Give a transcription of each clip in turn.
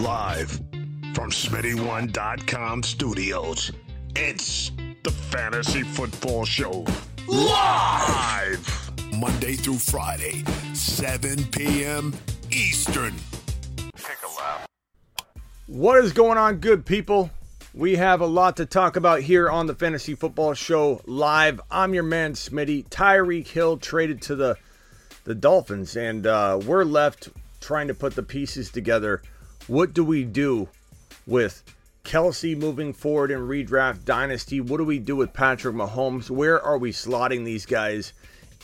Live from Smitty1.com studios, it's the Fantasy Football Show. Live! Monday through Friday, 7 p.m. Eastern. Take a lap. What is going on, good people? We have a lot to talk about here on the Fantasy Football Show Live. I'm your man, Smitty. Tyreek Hill traded to the Dolphins, and we're left trying to put the pieces together. What do we do with Kelce moving forward in redraft dynasty? What do we do with Patrick Mahomes? Where are we slotting these guys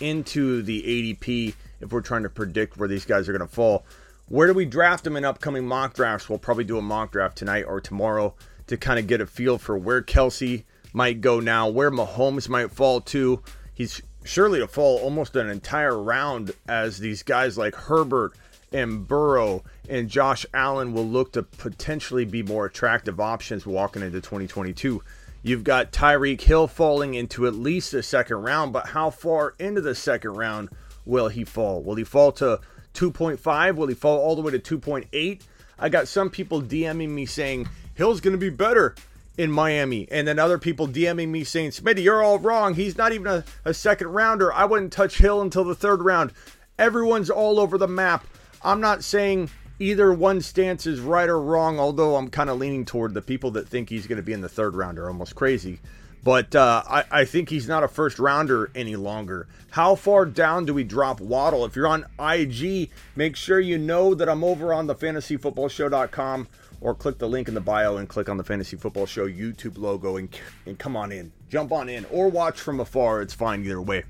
into the ADP if we're trying to predict where these guys are going to fall? Where do we draft them in upcoming mock drafts? We'll probably do a mock draft tonight or tomorrow to kind of get a feel for where Kelce might go now, where Mahomes might fall to. He's surely to fall almost an entire round as these guys like Herbert and Burrow and Josh Allen will look to potentially be more attractive options walking into 2022. You've got Tyreek Hill falling into at least the second round, but how far into the second round will he fall? Will he fall to 2.5? Will he fall all the way to 2.8? I got some people DMing me saying Hill's going to be better in Miami, and then other people DMing me saying, Smitty, you're all wrong. He's not even a second rounder. I wouldn't touch Hill until the third round. Everyone's all over the map. I'm not saying either one stance is right or wrong, although I'm kind of leaning toward the people that think he's going to be in the third round are almost crazy. But I think he's not a first rounder any longer. How far down do we drop Waddle? If you're on IG, make sure you know that I'm over on the fantasyfootballshow.com, or click the link in the bio and click on the Fantasy Football Show YouTube logo and come on in, jump on in, or watch from afar. It's fine either way.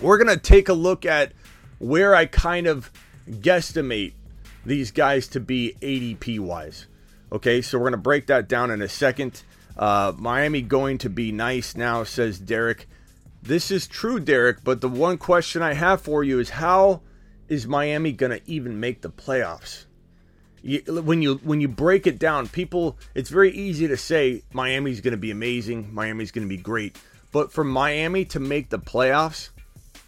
We're going to take a look at where I kind of guesstimate these guys to be ADP wise. Okay, so we're going to break that down in a second. Miami going to be nice now, says Derrick. This is true, Derrick, but the one question I have for you is, how is Miami going to even make the playoffs? When you break it down, people, it's very easy to say Miami's going to be amazing, Miami's going to be great, but for Miami to make the playoffs,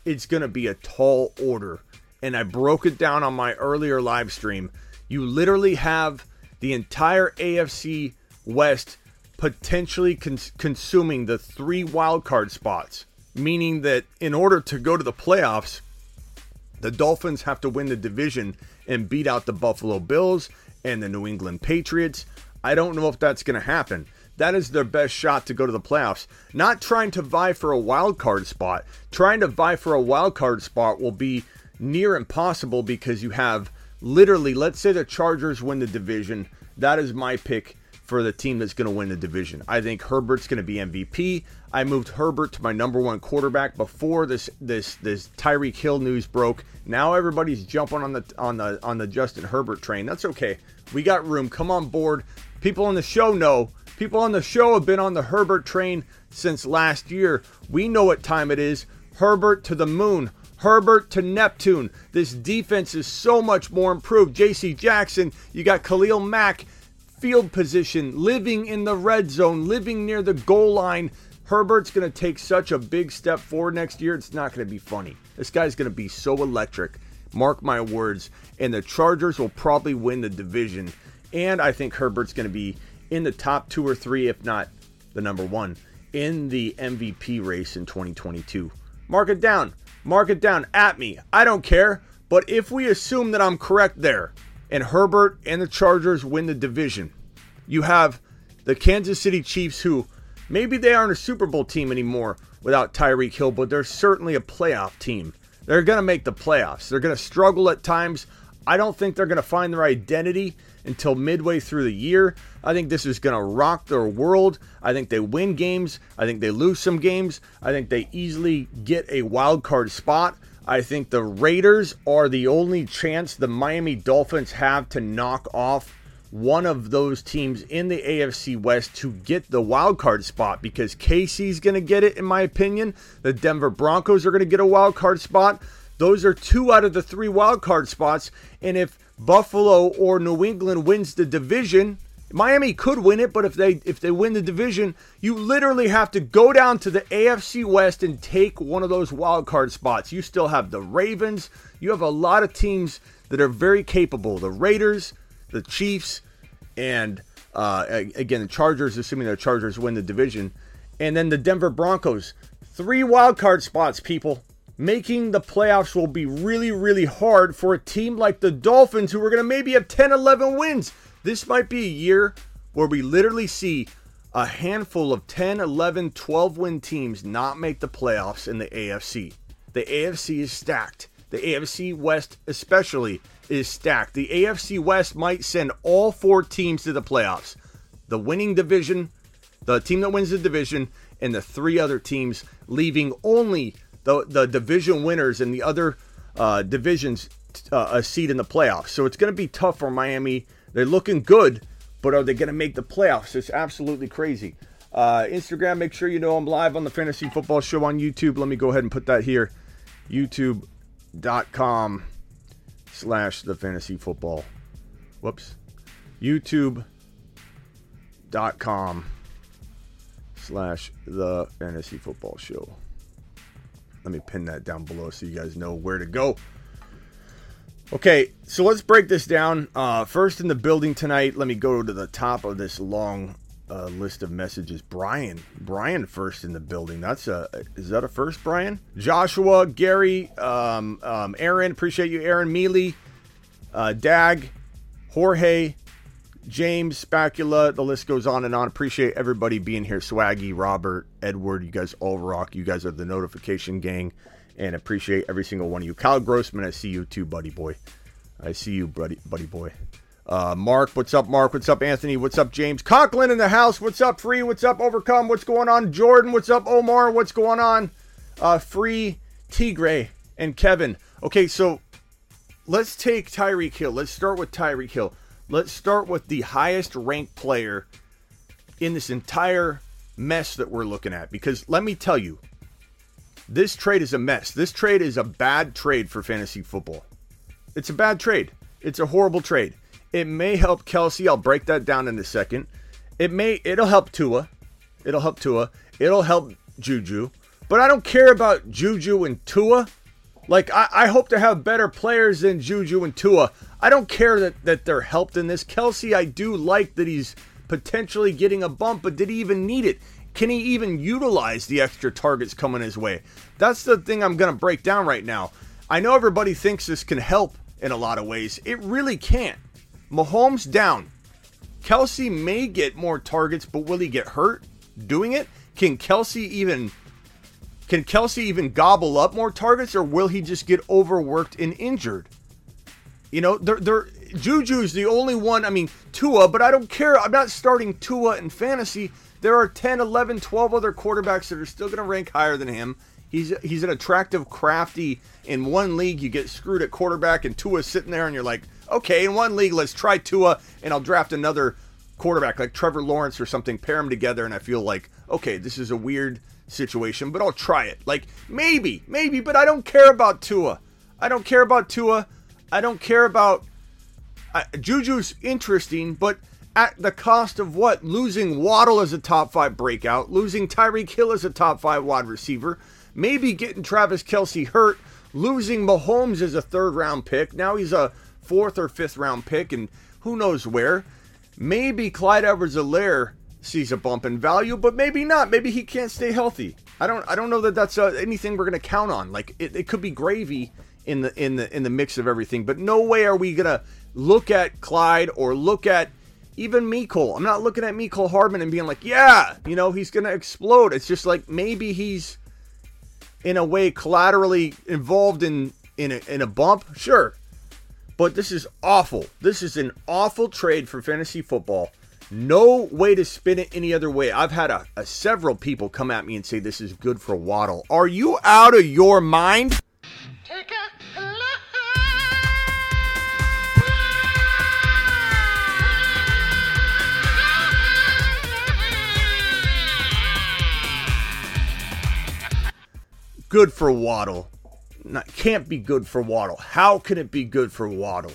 it's going to be a tall order. And I broke it down on my earlier live stream. You literally have the entire AFC West potentially consuming the three wildcard spots, meaning that in order to go to the playoffs, the Dolphins have to win the division and beat out the Buffalo Bills and the New England Patriots. I don't know if that's going to happen. That is their best shot to go to the playoffs. Not trying to vie for a wildcard spot. Trying to vie for a wildcard spot will be near impossible, because you have literally, let's say the Chargers win the division. That is my pick for the team that's going to win the division. I think Herbert's going to be MVP. I moved Herbert to my number one quarterback before this Tyreek Hill news broke. Now everybody's jumping on the Justin Herbert train. That's okay. We got room. Come on board. People on the show know. People on the show have been on the Herbert train since last year. We know what time it is. Herbert to the moon. Herbert to Neptune. This defense is so much more improved. J.C. Jackson, you got Khalil Mack, field position, living in the red zone, living near the goal line. Herbert's going to take such a big step forward next year. It's not going to be funny. This guy's going to be so electric. Mark my words. And the Chargers will probably win the division. And I think Herbert's going to be in the top two or three, if not the number one, in the MVP race in 2022. Mark it down. Mark it down at me. I don't care. But if we assume that I'm correct there, and Herbert and the Chargers win the division, you have the Kansas City Chiefs, who maybe they aren't a Super Bowl team anymore without Tyreek Hill, but they're certainly a playoff team. They're going to make the playoffs. They're going to struggle at times. I don't think they're going to find their identity until midway through the year. I think this is going to rock their world. I think they win games. I think they lose some games. I think they easily get a wild card spot. I think the Raiders are the only chance the Miami Dolphins have to knock off one of those teams in the AFC West to get the wild card spot, because KC's going to get it, in my opinion. The Denver Broncos are going to get a wild card spot. Those are two out of the three wild card spots. And if Buffalo or New England wins the division, Miami could win it, but if they win the division, you literally have to go down to the AFC West and take one of those wild card spots. You still have the Ravens. You have a lot of teams that are very capable. The Raiders, the Chiefs, and again, the Chargers, assuming the Chargers win the division. And then the Denver Broncos. 3 wildcard spots, people. Making the playoffs will be really, really hard for a team like the Dolphins, who are going to maybe have 10, 11 wins. This might be a year where we literally see a handful of 10, 11, 12-win teams not make the playoffs in the AFC. The AFC is stacked. The AFC West especially is stacked. The AFC West might send all 4 teams to the playoffs. The winning division, the team that wins the division, and the 3 other teams, leaving only the division winners and the other divisions a seed in the playoffs. So it's going to be tough for Miami. They're looking good. But are they going to make the playoffs? It's absolutely crazy. Instagram, make sure you know I'm live on the Fantasy Football Show on YouTube. Let me go ahead and put that here. YouTube.com/thefantasyfootball. Whoops. YouTube.com/thefantasyfootballshow. Let me pin that down below so you guys know where to go. Okay, so let's break this down. First in the building tonight, let me go to the top of this long list of messages. Brian first in the building. Is that a first, Brian? Joshua, Gary, Aaron, appreciate you, Aaron, Mealy, Dag, Jorge, James, Spacula, the list goes on and on. Appreciate everybody being here. Swaggy, Robert, Edward, you guys all rock. You guys are the notification gang. And appreciate every single one of you. Kyle Grossman, I see you too, buddy boy. I see you, buddy boy. Mark, what's up, Mark? What's up, Anthony? What's up, James? Conklin in the house. What's up, Free? What's up, Overcome? What's going on? Jordan, what's up, Omar? What's going on? Free, Tigray, and Kevin. Okay, so let's take Tyreek Hill. Let's start with Tyreek Hill. Let's start with the highest ranked player in this entire mess that we're looking at. Because let me tell you, this trade is a mess. This trade is a bad trade for fantasy football. It's a bad trade. It's a horrible trade. It may help Kelce. I'll break that down in a second. It'll help Tua. It'll help Tua. It'll help Juju. But I don't care about Juju and Tua. Like, I hope to have better players than Juju and Tua. I don't care that they're helped in this. Kelce, I do like that he's potentially getting a bump, but did he even need it? Can he even utilize the extra targets coming his way? That's the thing I'm going to break down right now. I know everybody thinks this can help in a lot of ways. It really can't. Mahomes down. Kelce may get more targets, but will he get hurt doing it? Can Kelce even gobble up more targets, or will he just get overworked and injured? You know, Juju's the only one. I mean, Tua, but I don't care. I'm not starting Tua in fantasy. There are 10, 11, 12 other quarterbacks that are still going to rank higher than him. He's an attractive, crafty. In one league, you get screwed at quarterback, and Tua's sitting there, and you're like, okay, in one league, let's try Tua, and I'll draft another quarterback like Trevor Lawrence or something, pair them together, and I feel like, okay, this is a weird situation, but I'll try it. Like, maybe, but I don't care about Tua. I don't care about Juju's interesting, but at the cost of what? Losing Waddle as a top 5 breakout. Losing Tyreek Hill as a top 5 wide receiver. Maybe getting Travis Kelce hurt. Losing Mahomes as a 3rd round pick. Now he's a 4th or 5th round pick and who knows where. Maybe Clyde Edwards-Helaire sees a bump in value, but maybe not. Maybe he can't stay healthy. I don't know that that's anything we're going to count on. Like it could be gravy in the mix of everything, but no way are we going to look at Clyde or look at even Mecole. I'm not looking at Mecole Hardman and being like, yeah, you know, he's going to explode. It's just like maybe he's in a way collaterally involved in a bump. Sure. But this is awful. This is an awful trade for fantasy football. No way to spin it any other way. I've had several people come at me and say this is good for Waddle. Are you out of your mind? Take a look. Good for Waddle. Can't be good for Waddle. How can it be good for Waddle?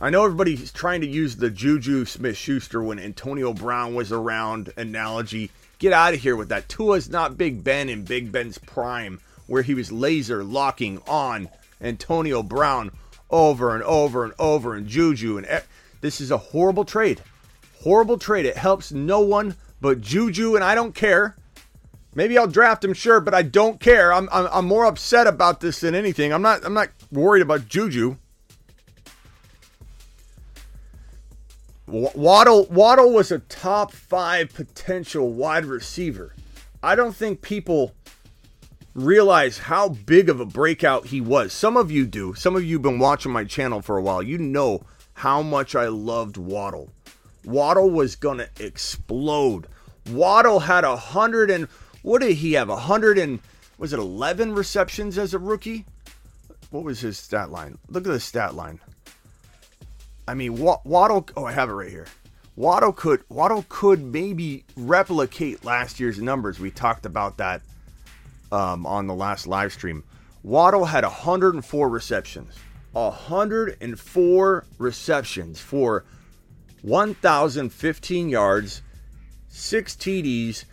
I know everybody's trying to use the Juju Smith-Schuster when Antonio Brown was around analogy. Get out of here with that. Tua's not Big Ben in Big Ben's prime, where he was laser locking on Antonio Brown over and over and over and Juju. And This is a horrible trade. Horrible trade. It helps no one but Juju, and I don't care. Maybe I'll draft him, sure, but I don't care. I'm more upset about this than anything. I'm not worried about Juju. Waddle was a top 5 potential wide receiver. I don't think people realize how big of a breakout he was. Some of you do. Some of you have been watching my channel for a while. You know how much I loved Waddle. Waddle was going to explode. Waddle had 111 receptions as a rookie? What was his stat line? Look at the stat line. I mean, Waddle, oh, I have it right here. Waddle could maybe replicate last year's numbers. We talked about that on the last live stream. Waddle had 104 receptions. 104 receptions for 1,015 yards, 6 TDs,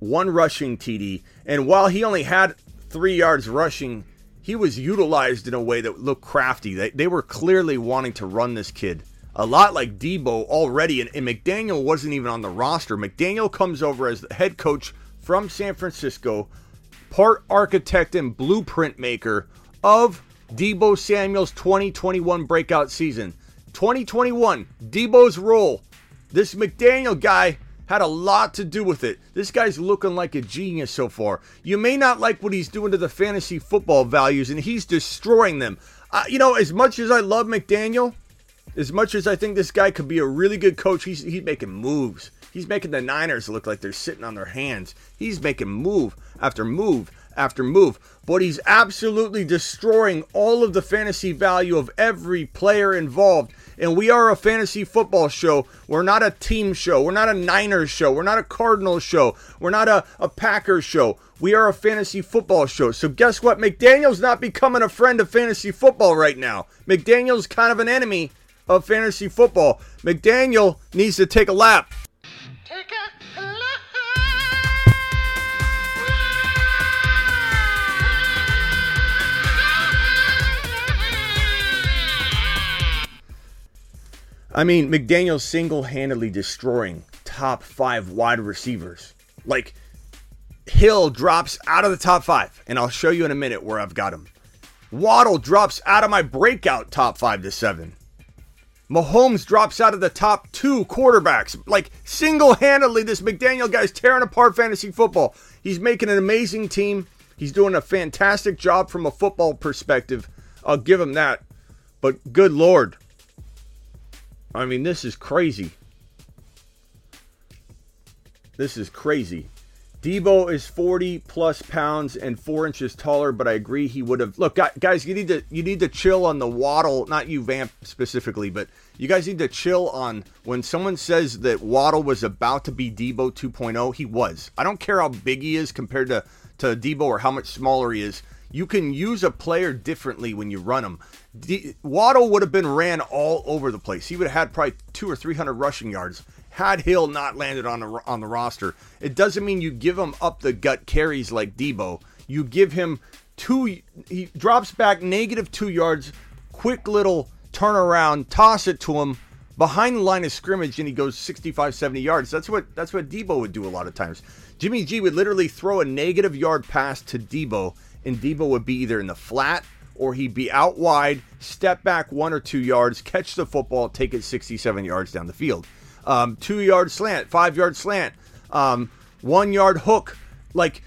1 rushing TD. And while he only had 3 yards rushing, he was utilized in a way that looked crafty. They were clearly wanting to run this kid. A lot like Debo already, and McDaniel wasn't even on the roster. McDaniel comes over as the head coach from San Francisco, part architect and blueprint maker of Debo Samuel's 2021 breakout season. 2021, Debo's role. This McDaniel guy had a lot to do with it. This guy's looking like a genius so far. You may not like what he's doing to the fantasy football values, and he's destroying them. As much as I love McDaniel, as much as I think this guy could be a really good coach, he's making moves. He's making the Niners look like they're sitting on their hands. He's making move after move after move. But he's absolutely destroying all of the fantasy value of every player involved. And we are a fantasy football show. We're not a team show. We're not a Niners show. We're not a Cardinals show. We're not a Packers show. We are a fantasy football show. So guess what? McDaniel's not becoming a friend of fantasy football right now. McDaniel's kind of an enemy of fantasy football. McDaniel needs to take a lap. Take a lap. I mean, McDaniel's single-handedly destroying top 5 wide receivers. Like, Hill drops out of the top 5, and I'll show you in a minute where I've got him. Waddle drops out of my breakout top 5 to 7. Mahomes drops out of the top 2 quarterbacks. Like, single-handedly, this McDaniel guy's tearing apart fantasy football. He's making an amazing team. He's doing a fantastic job from a football perspective. I'll give him that. But good Lord. I mean, this is crazy. This is crazy. Debo is 40 plus pounds and 4 inches taller, but I agree he would have. Look, guys, you need to chill on the Waddle. Not you, Vamp, specifically, but you guys need to chill on when someone says that Waddle was about to be Debo 2.0. He was. I don't care how big he is compared to Debo or how much smaller he is. You can use a player differently when you run him. Waddle would have been ran all over the place. He would have had probably 200 or 300 rushing yards had Hill not landed on the roster. It doesn't mean you give him up the gut carries like Debo. You give him two. He drops back -2 yards, quick little turnaround, toss it to him behind the line of scrimmage, and he goes 65, 70 yards. That's what Debo would do a lot of times. Jimmy G would literally throw a -yard pass to Debo, and Debo would be either in the flat or he'd be out wide, step back 1 or 2 yards, catch the football, take it 67 yards down the field. 2-yard slant, 5-yard slant, 1-yard hook, like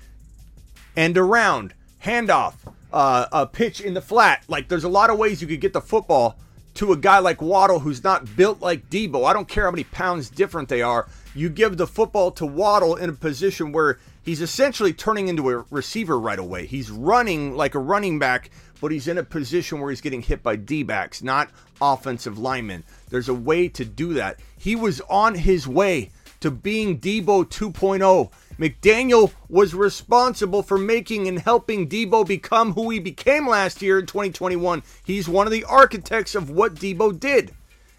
end around, handoff, a pitch in the flat. Like, there's a lot of ways you could get the football to a guy like Waddle who's not built like Debo. I don't care how many pounds different they are. You give the football to Waddle in a position where he's essentially turning into a receiver right away. He's running like a running back, but he's in a position where he's getting hit by D-backs, not offensive linemen. There's a way to do that. He was on his way to being Debo 2.0. McDaniel was responsible for making and helping Debo become who he became last year in 2021. He's one of the architects of what Debo did.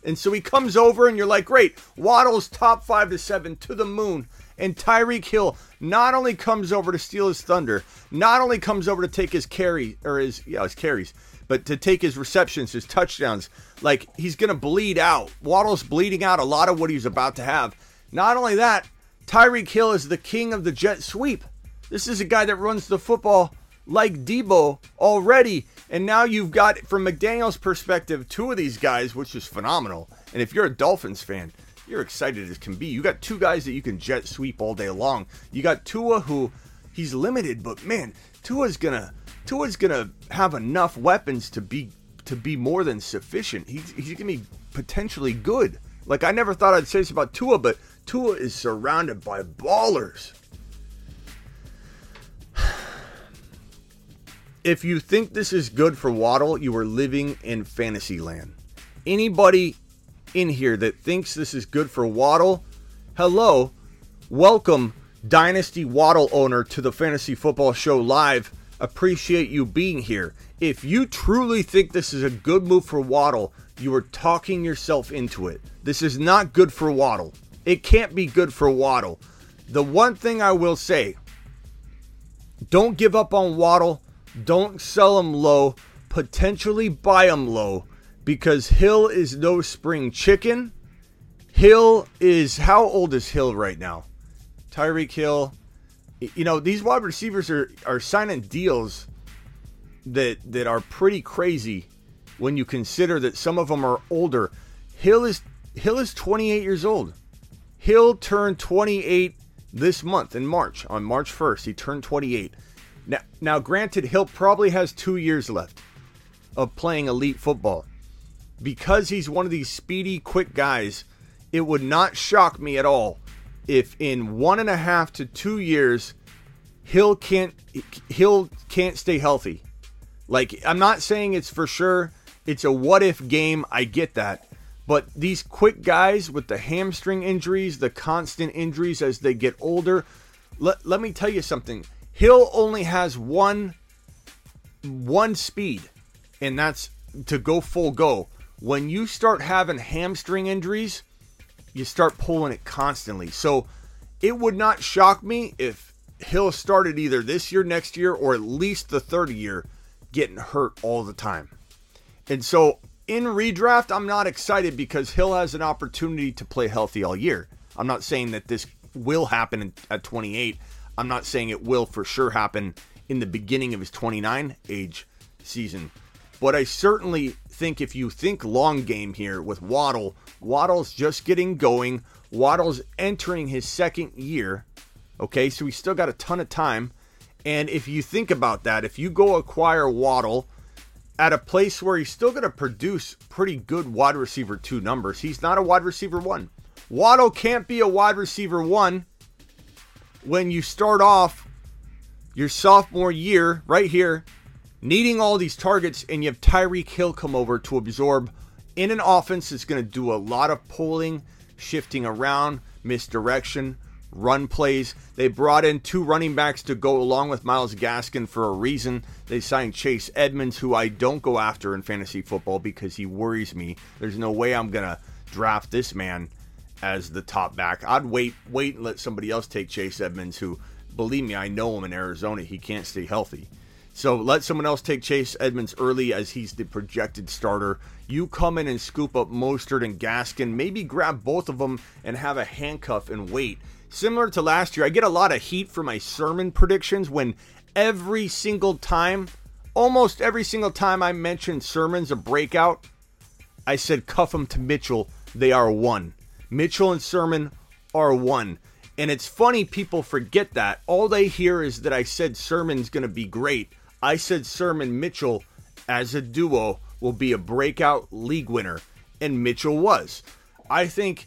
And so he comes over and you're like, great, Waddle's top 5 to 7 to the moon. And Tyreek Hill not only comes over to steal his thunder, not only comes over to take his carry or his carries, but to take his receptions, his touchdowns, like he's going to bleed out. Waddle's bleeding out a lot of what he's about to have. Not only that, Tyreek Hill is the king of the jet sweep. This is a guy that runs the football like Debo already. And now you've got, from McDaniel's perspective, two of these guys, which is phenomenal. And if you're a Dolphins fan, you're excited as can be. You got two guys that you can jet sweep all day long. You got Tua, who he's limited, but man, Tua's gonna have enough weapons to be more than sufficient. He's gonna be potentially good. Like, I never thought I'd say this about Tua, but Tua is surrounded by ballers. If you think this is good for Waddle, you are living in fantasy land. Anybody in here that thinks this is good for Waddle, hello, welcome Dynasty Waddle owner to the Fantasy Football Show Live. Appreciate you being here. If you truly think this is a good move for Waddle, you are talking yourself into it. This is not good for Waddle. It can't be good for Waddle. The one thing I will say, don't give up on Waddle. Don't sell him low, potentially buy him low, because Hill is no spring chicken. Hill is, how old is Hill right now? Tyreek Hill. You know, these wide receivers are signing deals that are pretty crazy when you consider that some of them are older. Hill is 28 years old. Hill turned 28 this month in March. On March 1st, he turned 28. Now, granted, Hill probably has 2 years left of playing elite football. Because he's one of these speedy, quick guys, it would not shock me at all if in 1.5 to 2 years, Hill can't stay healthy. Like, I'm not saying it's for sure. It's a what-if game. I get that. But these quick guys with the hamstring injuries, the constant injuries as they get older, let me tell you something. Hill only has one speed, and that's to go full go. When you start having hamstring injuries, you start pulling it constantly. So it would not shock me if Hill started either this year, next year, or at least the third year getting hurt all the time. And so in redraft, I'm not excited because Hill has an opportunity to play healthy all year. I'm not saying that this will happen at 28. I'm not saying it will for sure happen in the beginning of his 29 age season. But I certainly think if you think long game here with Waddle, Waddle's just getting going. Waddle's entering his second year. Okay, so we still got a ton of time. And if you think about that, if you go acquire Waddle at a place where he's still going to produce pretty good wide receiver 2 numbers, he's not a wide receiver 1. Waddle can't be a wide receiver 1. When you start off your sophomore year right here, needing all these targets, and you have Tyreek Hill come over to absorb in an offense that's going to do a lot of pulling, shifting around, misdirection, run plays. They brought in 2 running backs to go along with Myles Gaskin for a reason. They signed Chase Edmonds, who I don't go after in fantasy football because he worries me. There's no way I'm going to draft this man as the top back. I'd wait and let somebody else take Chase Edmonds, who, believe me, I know him in Arizona. He can't stay healthy. So let someone else take Chase Edmonds early as he's the projected starter. You come in and scoop up Mostert and Gaskin, maybe grab both of them and have a handcuff and wait. Similar to last year, I get a lot of heat for my Sermon predictions when every single time, almost every single time I mentioned Sermon's a breakout, I said cuff him to Mitchell. They are one. Mitchell and Sermon are one. And it's funny, people forget that. All they hear is that I said Sermon's going to be great. I said Sermon Mitchell as a duo will be a breakout league winner. And Mitchell was. I think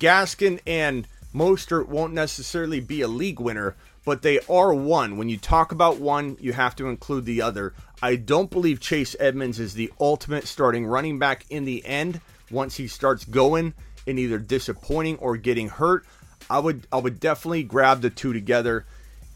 Gaskin and Mostert won't necessarily be a league winner, but they are one. When you talk about one, you have to include the other. I don't believe Chase Edmonds is the ultimate starting running back in the end once he starts going and either disappointing or getting hurt. I would definitely grab the two together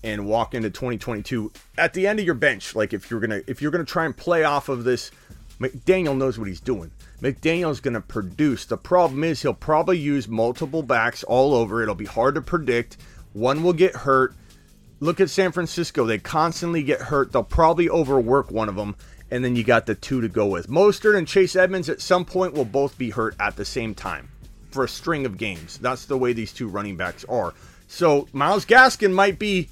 and walk into 2022 at the end of your bench. Like, if you're gonna try and play off of this, McDaniel knows what he's doing. McDaniel's gonna produce. The problem is he'll probably use multiple backs all over. It'll be hard to predict. One will get hurt. Look at San Francisco. They constantly get hurt. They'll probably overwork one of them. and then you got the two to go with. Mostert and Chase Edmonds at some point will both be hurt at the same time for a string of games. That's the way these two running backs are. So Myles Gaskin might be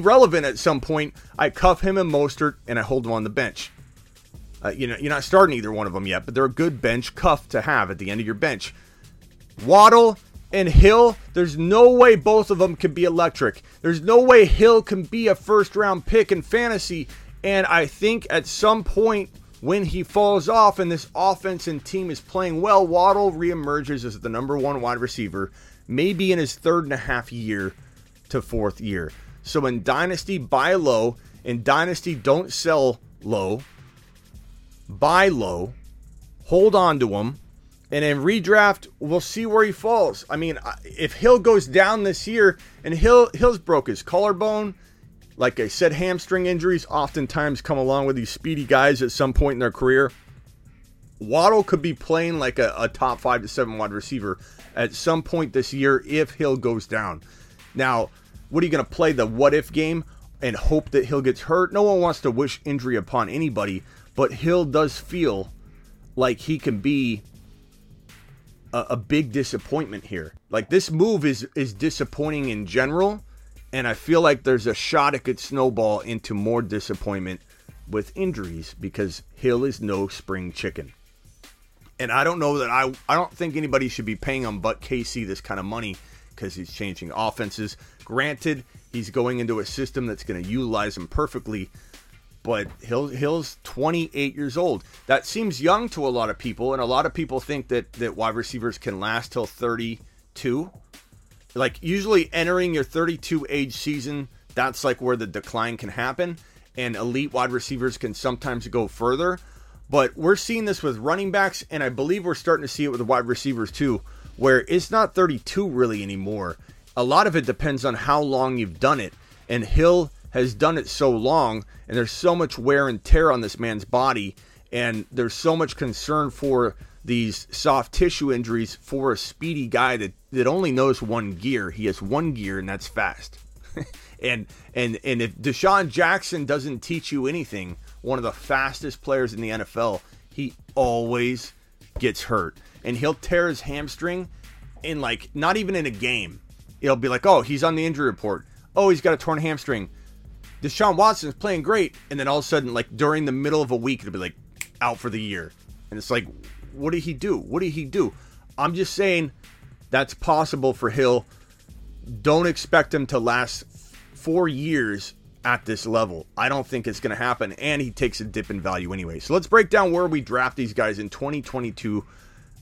relevant at some point. I cuff him and Mostert, and I hold him on the bench. You're not starting either one of them yet, but they're a good bench cuff to have at the end of your bench. Waddle and Hill, there's no way both of them can be electric. There's no way Hill can be a first-round pick in fantasy, and I think at some point when he falls off and this offense and team is playing well, Waddle reemerges as the number one wide receiver, maybe in his third and a half year to fourth year. So in Dynasty, buy low. In Dynasty, don't sell low. Buy low. Hold on to him. And in redraft, we'll see where he falls. I mean, if Hill goes down this year, and Hill's broke his collarbone. Like I said, hamstring injuries oftentimes come along with these speedy guys at some point in their career. Waddle could be playing like a top 5 to 7 wide receiver at some point this year if Hill goes down. Now, what are you going to play, the what-if game, and hope that Hill gets hurt? No one wants to wish injury upon anybody, but Hill does feel like he can be a big disappointment here. Like, this move is disappointing in general, and I feel like there's a shot it could snowball into more disappointment with injuries because Hill is no spring chicken. And I don't know that I don't think anybody should be paying him but KC this kind of money, because he's changing offenses. Granted, he's going into a system that's going to utilize him perfectly, but Hill's 28 years old. That seems young to a lot of people, and a lot of people think that wide receivers can last till 32. Like, usually entering your 32 age season, that's like where the decline can happen, and elite wide receivers can sometimes go further. But we're seeing this with running backs, and I believe we're starting to see it with the wide receivers too, where it's not 32 really anymore. A lot of it depends on how long you've done it, and Hill has done it so long, and there's so much wear and tear on this man's body, and there's so much concern for these soft tissue injuries for a speedy guy that only knows one gear. He has one gear, and that's fast. and if Deshaun Jackson doesn't teach you anything, one of the fastest players in the NFL, he always gets hurt. And he'll tear his hamstring in, like, not even in a game. It'll be like, oh, he's on the injury report. Oh, he's got a torn hamstring. Deshaun Watson's playing great. And then all of a sudden, like, during the middle of a week, it'll be like, out for the year. And it's like, what did he do? What did he do? I'm just saying that's possible for Hill. Don't expect him to last 4 years at this level. I don't think it's going to happen. And he takes a dip in value anyway. So let's break down where we draft these guys in 2022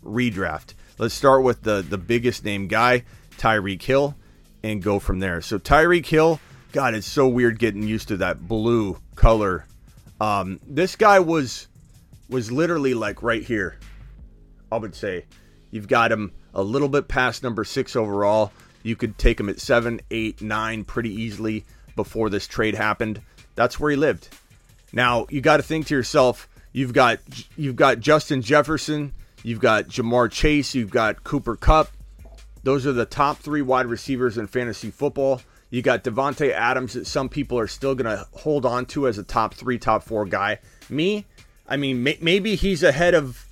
redraft. Let's start with the biggest name guy, Tyreek Hill, and go from there. So Tyreek Hill, God, it's so weird getting used to that blue color. This guy was literally like right here. I would say you've got him a little bit past number 6 overall. You could take him at 7, 8, 9 pretty easily before this trade happened. That's where he lived. Now you got to think to yourself, you've got Justin Jefferson, you've got Ja'Marr Chase, you've got Cooper Kupp. Those are the top 3 wide receivers in fantasy football. You got Devontae Adams that some people are still going to hold on to as a top 3, top 4 guy. Me, I mean, maybe he's ahead of...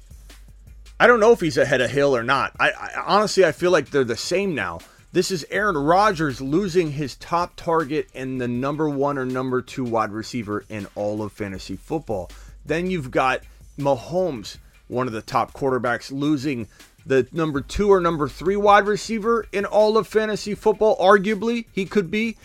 I don't know if he's ahead of Hill or not. I honestly, I feel like they're the same now. This is Aaron Rodgers losing his top target and the number 1 or number 2 wide receiver in all of fantasy football. Then you've got Mahomes, one of the top quarterbacks, losing the number 2 or number 3 wide receiver in all of fantasy football, arguably, he could be.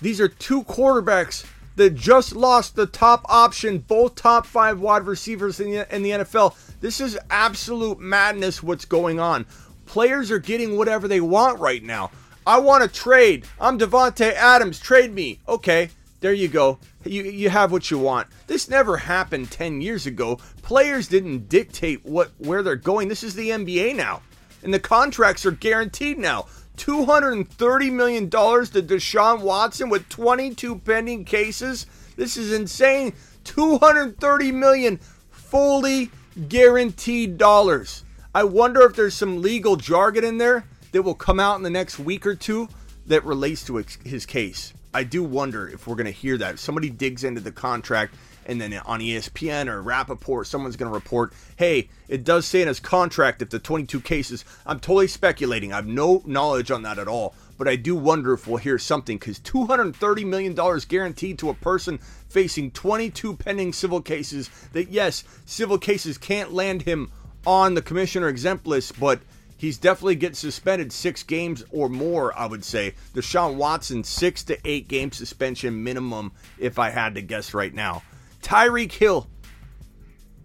These are 2 quarterbacks that just lost the top option, both top 5 wide receivers in the NFL. This is absolute madness what's going on. Players are getting whatever they want right now. I want to trade. I'm Devontae Adams. Trade me. Okay, there you go. You have what you want. This never happened 10 years ago. Players didn't dictate where they're going. This is the NBA now. And the contracts are guaranteed now. $230 million to Deshaun Watson with 22 pending cases. This is insane. $230 million fully guaranteed dollars. I wonder if there's some legal jargon in there that will come out in the next week or two that relates to his case. I do wonder if we're going to hear that. If somebody digs into the contract and then on ESPN or Rappaport, someone's going to report, hey, it does say in his contract if the 22 cases. I'm totally speculating. I have no knowledge on that at all. But I do wonder if we'll hear something, because $230 million guaranteed to a person facing 22 pending civil cases that, yes, civil cases can't land him on the commissioner exempt list, but he's definitely getting suspended 6 games or more, I would say. Deshaun Watson, 6 to 8 game suspension minimum, if I had to guess right now. Tyreek Hill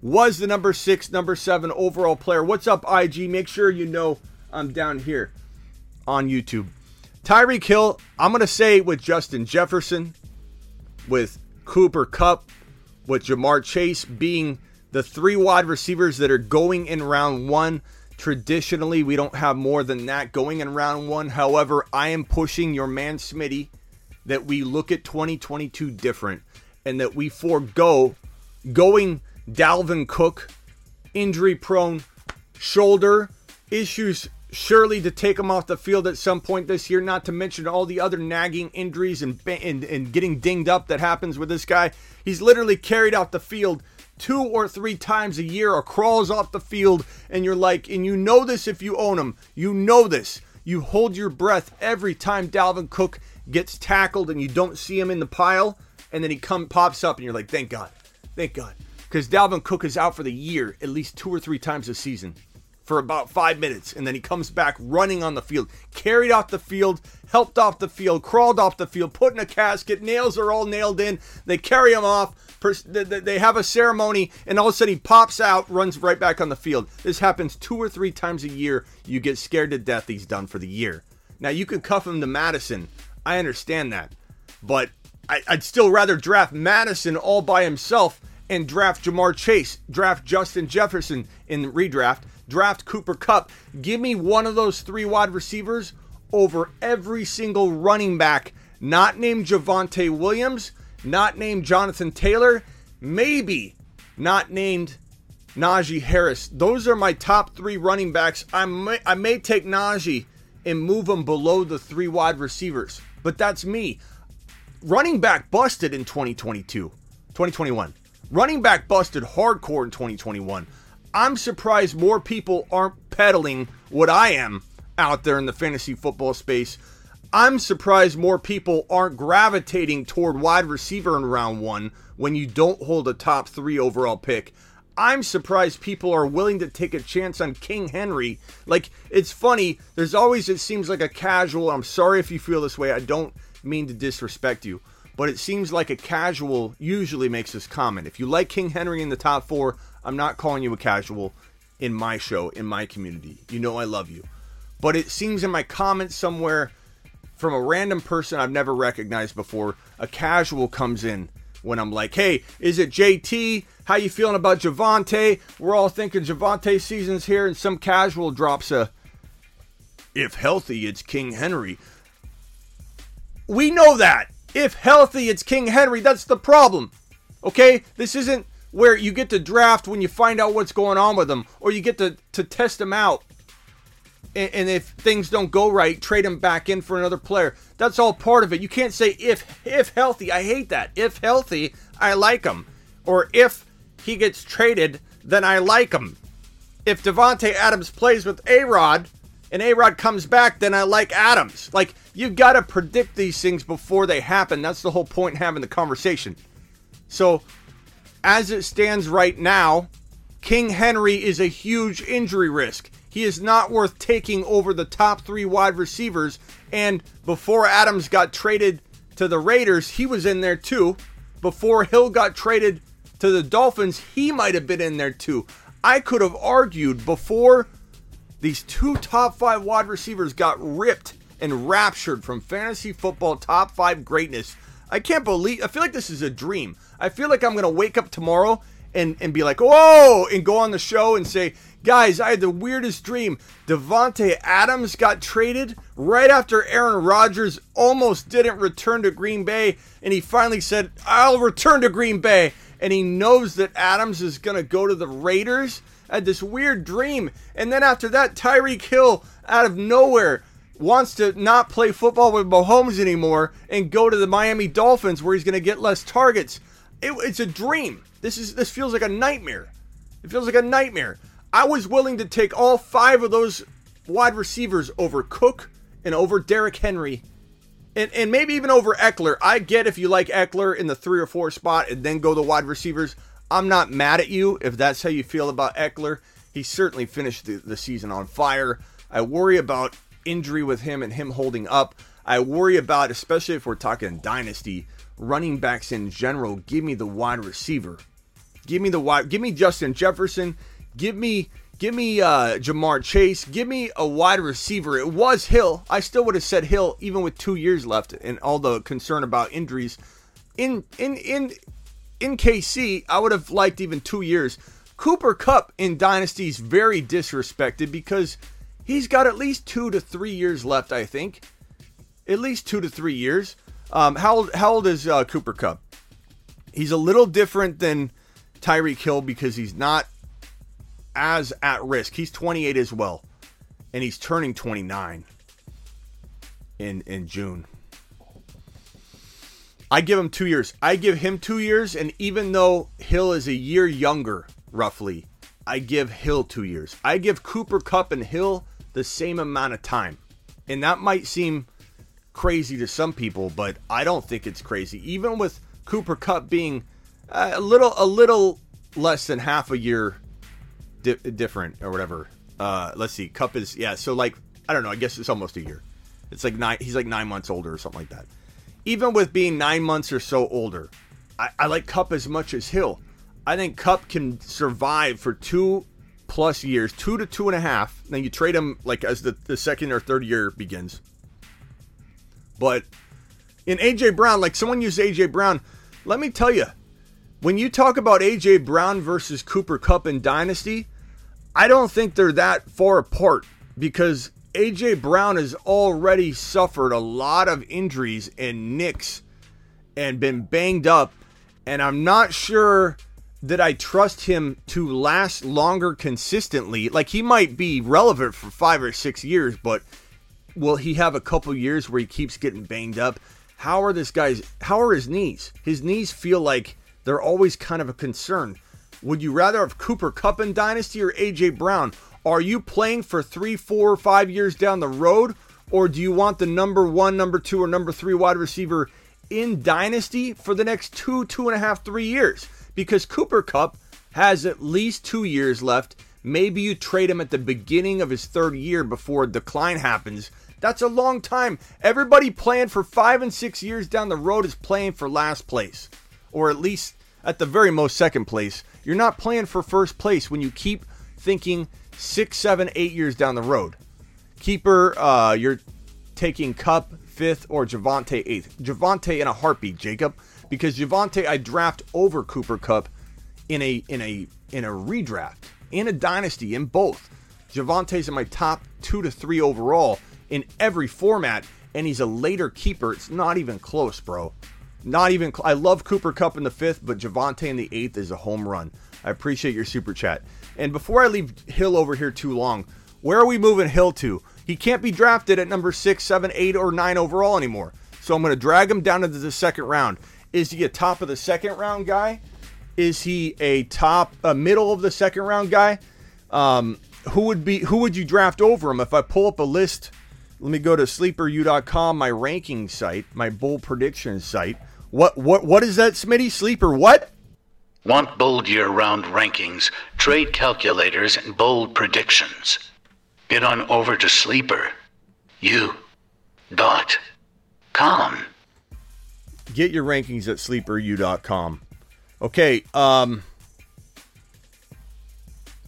was the number 7 overall player. What's up, IG? Make sure you know I'm down here on YouTube. Tyreek Hill, I'm going to say with Justin Jefferson, with Cooper Kupp, with Ja'Marr Chase being the 3 wide receivers that are going in round 1. Traditionally, we don't have more than that going in round 1. However, I am pushing your man Smitty that we look at 2022 different and that we forego going Dalvin Cook, injury-prone, shoulder issues, surely to take him off the field at some point this year, not to mention all the other nagging injuries and getting dinged up that happens with this guy. He's literally carried out the field 2 or 3 times a year or crawls off the field, and you're like, and you know this if you own him. You know this. You hold your breath every time Dalvin Cook gets tackled and you don't see him in the pile, and then he pops up and you're like, thank God. Thank God. Because Dalvin Cook is out for the year at least 2 or 3 times a season, for about 5 minutes, and then he comes back running on the field, carried off the field, helped off the field, crawled off the field, put in a casket, nails are all nailed in, they carry him off, they have a ceremony, and all of a sudden he pops out, runs right back on the field. This happens 2 or 3 times a year. You get scared to death he's done for the year. Now, you could cuff him to Madison. I understand that, but I'd still rather draft Madison all by himself and draft Ja'Marr Chase, draft Justin Jefferson in the redraft, draft Cooper Kupp. Give me one of those 3 wide receivers over every single running back, not named Javonte Williams, not named Jonathan Taylor, maybe not named Najee Harris. Those are my top 3 running backs. I may take Najee and move him below the 3 wide receivers, but that's me. Running back busted in 2021. Running back busted hardcore in 2021. I'm surprised more people aren't peddling what I am out there in the fantasy football space. I'm surprised more people aren't gravitating toward wide receiver in round 1 when you don't hold a top 3 overall pick. I'm surprised people are willing to take a chance on King Henry. Like, it's funny. There's always, it seems like a casual, I'm sorry if you feel this way, I don't mean to disrespect you, but it seems like a casual usually makes this comment. If you like King Henry in the top 4, I'm not calling you a casual in my show, in my community. You know I love you. But it seems in my comments somewhere from a random person I've never recognized before, a casual comes in when I'm like, hey, is it JT? How you feeling about Javonte? We're all thinking Javonte season's here, and some casual drops a, if healthy, it's King Henry. We know that. If healthy, it's King Henry. That's the problem, okay? This isn't where you get to draft when you find out what's going on with them, or you get to test them out, and if things don't go right, trade them back in for another player. That's all part of it. You can't say, if healthy. I hate that. If healthy, I like him. Or if he gets traded, then I like him. If Devontae Adams plays with A-Rod, and A-Rod comes back, then I like Adams. Like, you've got to predict these things before they happen. That's the whole point in having the conversation. So, as it stands right now, King Henry is a huge injury risk. He is not worth taking over the top 3 wide receivers. And before Adams got traded to the Raiders, he was in there too. Before Hill got traded to the Dolphins, he might have been in there too. I could have argued before these 2 top 5 wide receivers got ripped and raptured from fantasy football top 5 greatness. I can't believe, I feel like this is a dream. I feel like I'm going to wake up tomorrow and be like, whoa, and go on the show and say, guys, I had the weirdest dream. Devontae Adams got traded right after Aaron Rodgers almost didn't return to Green Bay, and he finally said, I'll return to Green Bay. And he knows that Adams is going to go to the Raiders. I had this weird dream. And then after that, Tyreek Hill, out of nowhere, wants to not play football with Mahomes anymore and go to the Miami Dolphins where he's going to get less targets. It's a dream. This feels like a nightmare. It feels like a nightmare. I was willing to take all five of those wide receivers over Cook and over Derrick Henry and maybe even over Ekeler. I get if you like Ekeler in the 3 or 4 spot and then go to wide receivers. I'm not mad at you if that's how you feel about Ekeler. He certainly finished the season on fire. I worry about injury with him and him holding up. I worry about, especially if we're talking dynasty, running backs in general, give me the wide receiver. Give me Justin Jefferson. Give me Ja'Marr Chase. Give me a wide receiver. It was Hill. I still would have said Hill even with 2 years left and all the concern about injuries. In KC, I would have liked even 2 years. Cooper Kupp in dynasty is very disrespected because he's got at least 2 to 3 years left, I think. At least 2 to 3 years. How old is Cooper Kupp? He's a little different than Tyreek Hill because he's not as at risk. He's 28 as well, and he's turning 29 in June. I give him 2 years. I give him 2 years, and even though Hill is a year younger, roughly, I give Hill 2 years. I give Cooper Kupp and Hill the same amount of time, and that might seem crazy to some people, but I don't think it's crazy. Even with Cooper Kupp being a little less than half a year different or whatever. Let's see. Kupp is, yeah. So like, I don't know. I guess it's almost a year. It's like he's like 9 months older or something like that. Even with being 9 months or so older, I like Kupp as much as Hill. I think Kupp can survive for 2+ years, 2 to 2.5. Then you trade him like as the second or third year begins. But in AJ Brown, like someone used AJ Brown. Let me tell you, when you talk about AJ Brown versus Cooper Kupp in dynasty, I don't think they're that far apart because AJ Brown has already suffered a lot of injuries and nicks and been banged up. And I'm not sure that I trust him to last longer consistently. Like he might be relevant for 5 or 6 years, but will he have a couple years where he keeps getting banged up? How are his knees? His knees feel like they're always kind of a concern. Would you rather have Cooper Kupp in dynasty or AJ Brown? Are you playing for 3, 4, 5 years down the road? Or do you want the number 1, number 2, or number 3 wide receiver in dynasty for the next 2, 2.5, 3 years? Because Cooper Kupp has at least 2 years left. Maybe you trade him at the beginning of his third year before decline happens. That's a long time. Everybody playing for 5 and 6 years down the road is playing for last place. Or at least, at the very most, second place. You're not playing for first place when you keep thinking 6, 7, 8 years down the road. Keeper, you're taking Kupp 5th or Javonte 8th. Javonte in a heartbeat, Jacob. Because Javonte I draft over Cooper Kupp in a redraft. In a dynasty, in both. Javonte's in my top 2 to 3 overall in every format, and he's a later keeper. It's not even close, bro. Not even I love Cooper Kupp in the 5th, but Javonte in the 8th is a home run. I appreciate your super chat. And before I leave Hill over here too long, where are we moving Hill to? He can't be drafted at number 6, 7, 8, or 9 overall anymore. So I'm going to drag him down into the second round. Is he a top of the second round guy? Is he a middle of the second round guy? Who would you draft over him? If I pull up a list, let me go to sleeperu.com, my ranking site, my bold prediction site. What is that, Smitty? Sleeper what? Want bold year-round rankings, trade calculators, and bold predictions? Get on over to sleeperu.com. Get your rankings at sleeperu.com. Okay, I'm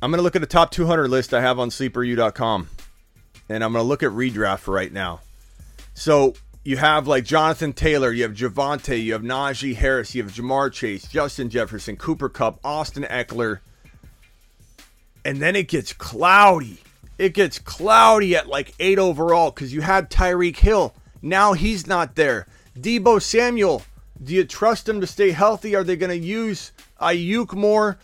going to look at the top 200 list I have on sleeperu.com. And I'm going to look at redraft for right now. So you have like Jonathan Taylor, you have Javonte, you have Najee Harris, you have Ja'Marr Chase, Justin Jefferson, Cooper Kupp, Austin Ekeler. And then it gets cloudy. It gets cloudy at like 8 overall because you had Tyreek Hill. Now he's not there. Debo Samuel, do you trust him to stay healthy? Are they going to use Ayuk more?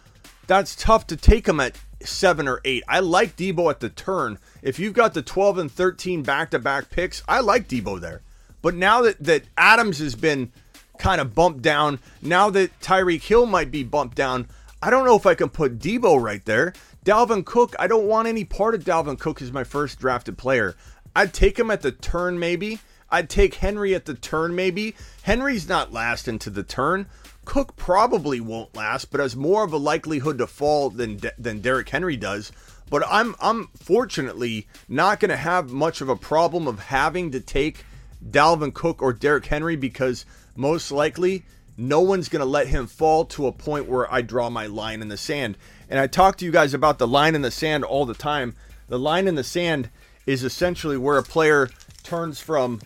That's tough to take him at 7 or 8. I like Debo at the turn. If you've got the 12 and 13 back-to-back picks, I like Debo there. But now that Adams has been kind of bumped down. Now that Tyreek Hill might be bumped down, I don't know if I can put Debo right there. Dalvin Cook, I don't want any part of Dalvin Cook as my first drafted player. I'd take him at the turn maybe. I'd take Henry at the turn maybe. Henry's not last into the turn. Cook probably won't last, but has more of a likelihood to fall than Derrick Henry does. But I'm fortunately not going to have much of a problem of having to take Dalvin Cook or Derrick Henry, because most likely no one's going to let him fall to a point where I draw my line in the sand. And I talk to you guys about the line in the sand all the time. The line in the sand is essentially where a player turns from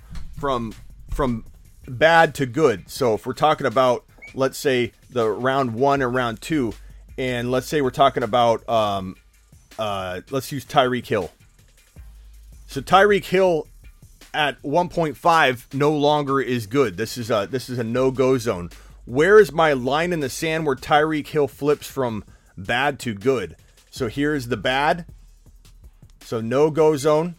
bad to good. So if we're talking about, let's say, the round one or round two, and let's say we're talking about let's use Tyreek Hill. So Tyreek Hill at 1.5 no longer is good. This is a no-go zone. Where is my line in the sand where Tyreek Hill flips from bad to good? So here's the bad. So no-go zone.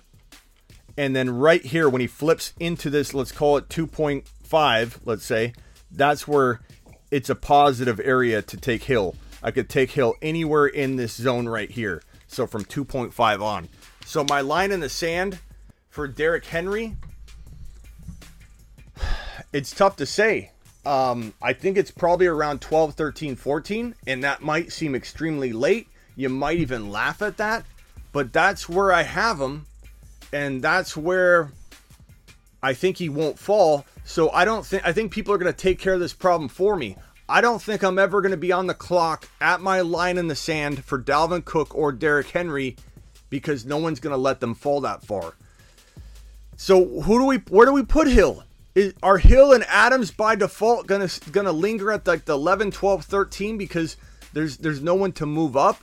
And then right here when he flips into this, let's call it 2.5, let's say, that's where it's a positive area to take Hill. I could take Hill anywhere in this zone right here. So from 2.5 on. So my line in the sand for Derrick Henry, it's tough to say. I think it's probably around 12, 13, 14, and that might seem extremely late. You might even laugh at that, but that's where I have him, and that's where I think he won't fall. So I think people are going to take care of this problem for me. I don't think I'm ever going to be on the clock at my line in the sand for Dalvin Cook or Derrick Henry, because no one's going to let them fall that far. So where do we put Hill? Are Hill and Adams by default going to linger at like the 11, 12, 13 because there's no one to move up?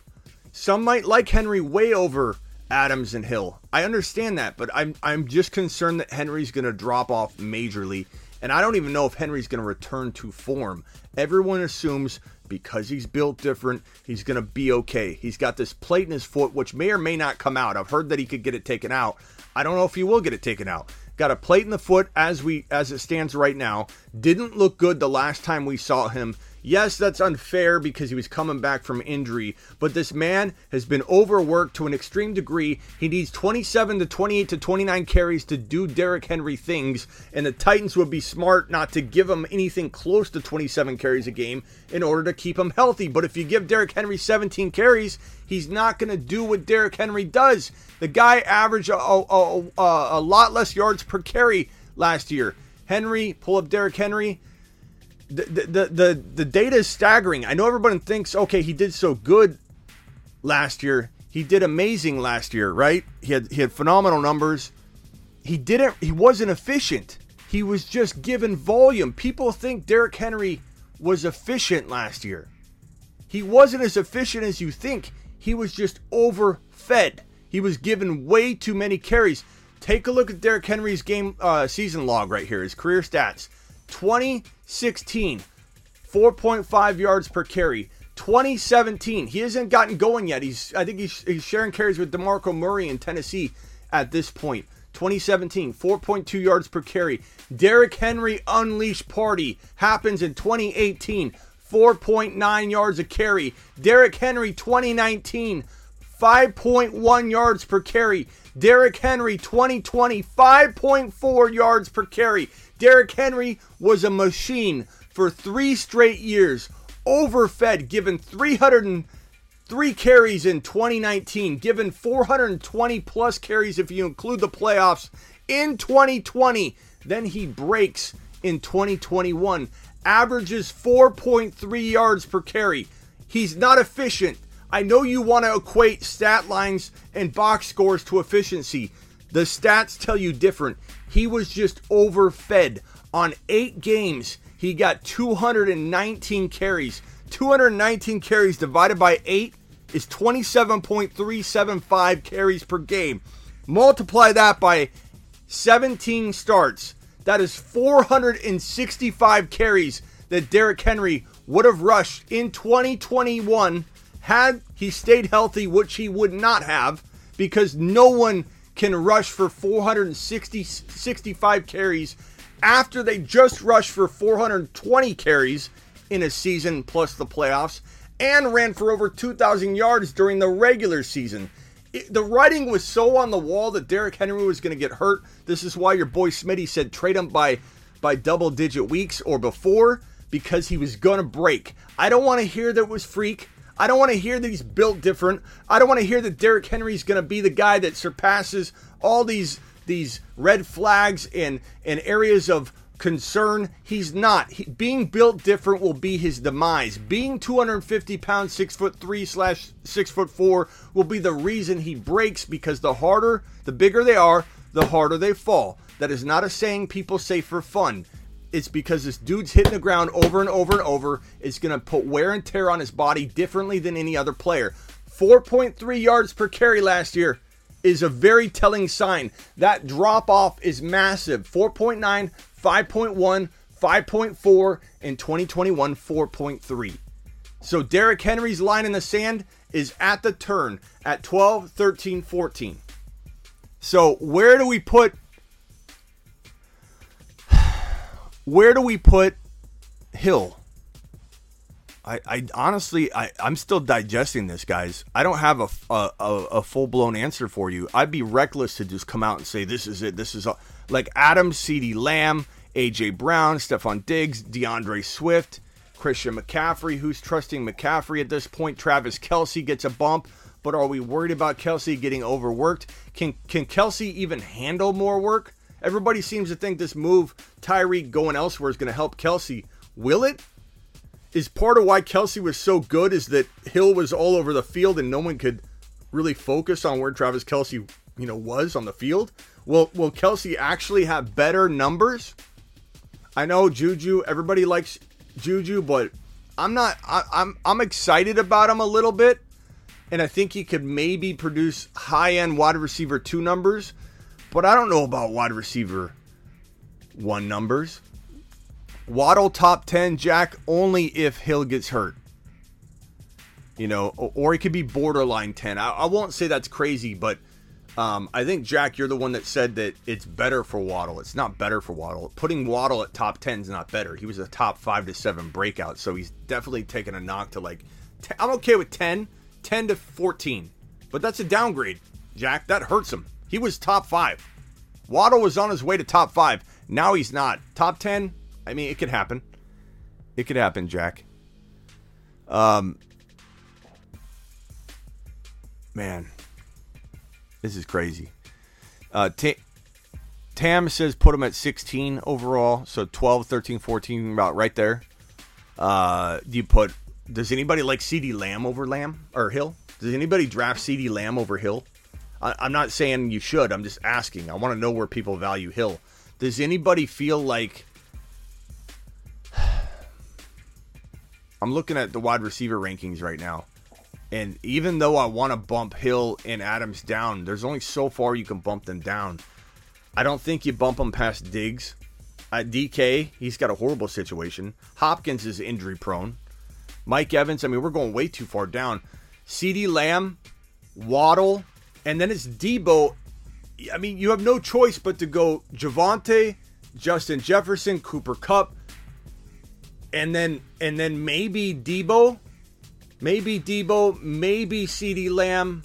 Some might like Henry way over Adams and Hill. I understand that, but I'm just concerned that Henry's going to drop off majorly. And I don't even know if Henry's going to return to form. Everyone assumes because he's built different, he's going to be okay. He's got this plate in his foot, which may or may not come out. I've heard that he could get it taken out. I don't know if he will get it taken out. Got a plate in the foot as it stands right now. Didn't look good the last time we saw him. Yes, that's unfair because he was coming back from injury, but this man has been overworked to an extreme degree. He needs 27 to 28 to 29 carries to do Derrick Henry things, and the Titans would be smart not to give him anything close to 27 carries a game in order to keep him healthy. But if you give Derrick Henry 17 carries, he's not going to do what Derrick Henry does. The guy averaged a lot less yards per carry last year. Henry, pull up Derrick Henry. The data is staggering. I know everyone thinks, okay, he did so good last year. He did amazing last year, right? He had phenomenal numbers. He wasn't efficient. He was just given volume. People think Derrick Henry was efficient last year. He wasn't as efficient as you think. He was just overfed. He was given way too many carries. Take a look at Derrick Henry's game season log right here, his career stats. 2016, 4.5 yards per carry. 2017, he hasn't gotten going yet. I think he's sharing carries with DeMarco Murray in Tennessee at this point. 2017, 4.2 yards per carry. Derrick Henry unleashed party happens in 2018, 4.9 yards a carry. Derrick Henry 2019, 5.1 yards per carry. Derrick Henry 2020, 5.4 yards per carry. Derrick Henry was a machine for 3 straight years, overfed, given 303 carries in 2019, given 420 plus carries if you include the playoffs in 2020. Then he breaks in 2021, averages 4.3 yards per carry. He's not efficient. I know you want to equate stat lines and box scores to efficiency. The stats tell you different. He was just overfed. On 8 games, he got 219 carries. 219 carries divided by 8 is 27.375 carries per game. Multiply that by 17 starts. That is 465 carries that Derrick Henry would have rushed in 2021 had he stayed healthy, which he would not have, because no one can rush for 465 carries after they just rushed for 420 carries in a season plus the playoffs and ran for over 2,000 yards during the regular season. The writing was so on the wall that Derrick Henry was going to get hurt. This is why your boy Smitty said trade him by double-digit weeks or before, because he was going to break. I don't want to hear that it was freak. I don't want to hear that he's built different. I don't want to hear that Derrick Henry's going to be the guy that surpasses all these red flags and areas of concern. He's not. Being built different will be his demise. Being 250 pounds, 6'3" / 6'4" will be the reason he breaks, because the bigger they are, the harder they fall. That is not a saying people say for fun. It's because this dude's hitting the ground over and over and over. It's going to put wear and tear on his body differently than any other player. 4.3 yards per carry last year is a very telling sign. That drop off is massive. 4.9, 5.1, 5.4, and 2021, 4.3. So Derrick Henry's line in the sand is at the turn at 12, 13, 14. So where do we put Hill? I honestly, I'm still digesting this, guys. I don't have a full-blown answer for you. I'd be reckless to just come out and say, this is it. This is all. Like Adams, CeeDee Lamb, AJ Brown, Stephon Diggs, DeAndre Swift, Christian McCaffrey. Who's trusting McCaffrey at this point? Travis Kelce gets a bump. But are we worried about Kelce getting overworked? Can Kelce even handle more work? Everybody seems to think this move, Tyreek going elsewhere, is going to help Kelce. Will it? Is part of why Kelce was so good is that Hill was all over the field and no one could really focus on where Travis Kelce, was on the field? Will Kelce actually have better numbers? I know Juju, everybody likes Juju, but I'm excited about him a little bit. And I think he could maybe produce high-end wide receiver 2 numbers. But I don't know about wide receiver 1 numbers. Waddle top 10, Jack, only if Hill gets hurt. Or he could be borderline 10. I won't say that's crazy, but I think, Jack, you're the one that said that it's better for Waddle. It's not better for Waddle. Putting Waddle at top 10 is not better. He was a top 5 to 7 breakout, so he's definitely taken a knock to I'm okay with 10 to 14, but that's a downgrade, Jack. That hurts him. He was top 5. Waddle was on his way to top 5. Now he's not. Top 10, I mean, it could happen. It could happen, Jack. Man, this is crazy. Tam says put him at 16 overall, so 12, 13, 14, about right there. Does anybody like CeeDee Lamb over Lamb or Hill? Does anybody draft CeeDee Lamb over Hill? I'm not saying you should. I'm just asking. I want to know where people value Hill. Does anybody feel like... I'm looking at the wide receiver rankings right now. And even though I want to bump Hill and Adams down, there's only so far you can bump them down. I don't think you bump them past Diggs. DK, he's got a horrible situation. Hopkins is injury prone. Mike Evans, I mean, we're going way too far down. CeeDee Lamb, Waddle... And then it's Debo. I mean, you have no choice but to go Javonte, Justin Jefferson, Cooper Kupp, and then maybe Debo, maybe CeeDee Lamb,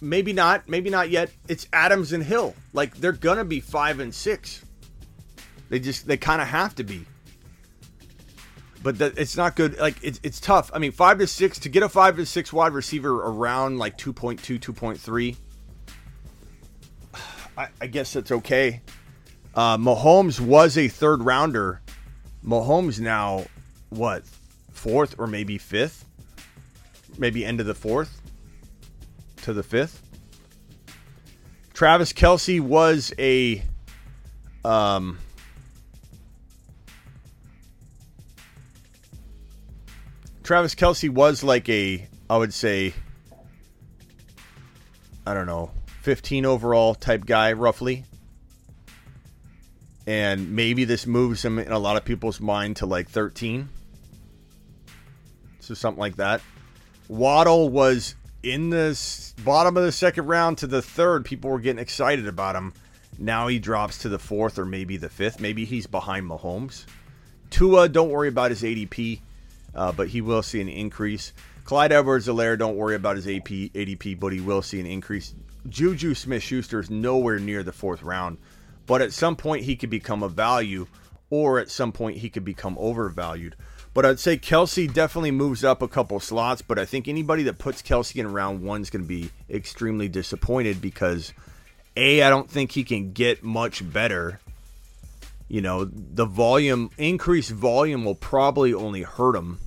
maybe not yet. It's Adams and Hill. Like, they're gonna be 5 and 6. They kind of have to be. But it's not good. Like, it's tough. I mean, 5 to 6 to get a 5 to 6 wide receiver around like 2.2, 2.3. I guess that's okay. Mahomes was a 3rd rounder. Mahomes now, what, 4th or maybe 5th? Maybe end of the 4th to the 5th. Travis Kelce was a Travis Kelce was like I would say, 15 overall type guy, roughly. And maybe this moves him in a lot of people's mind to like 13. So something like that. Waddle was in the bottom of the 2nd round to the 3rd. People were getting excited about him. Now he drops to the fourth or maybe the fifth. Maybe he's behind Mahomes. Tua, don't worry about his ADP, but he will see an increase. Clyde Edwards-Helaire, don't worry about his ADP, but he will see an increase. Juju Smith-Schuster is nowhere near the fourth round, but at some point he could become a value, or at some point he could become overvalued. But I'd say Kelce definitely moves up a couple slots, but I think anybody that puts Kelce in round one is going to be extremely disappointed because, A, I don't think he can get much better. You know, the volume, increased volume will probably only hurt him.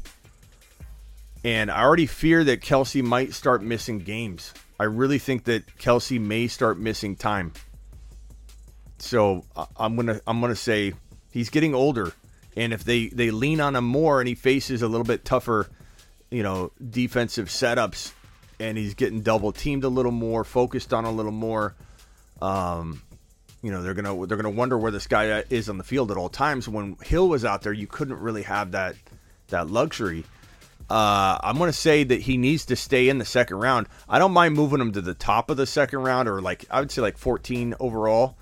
And I already fear that Kelce might start missing games. I really think that Kelce may start missing time. So I'm gonna say he's getting older. And if they lean on him more and he faces a little bit tougher, you know, defensive setups, and he's getting double teamed a little more, focused on a little more, you know, they're gonna wonder where this guy is on the field at all times. When Hill was out there, you couldn't really have that luxury. I'm gonna say that he needs to stay in the second round. I don't mind moving him to the top of the second round, or like I would say like 14 overall.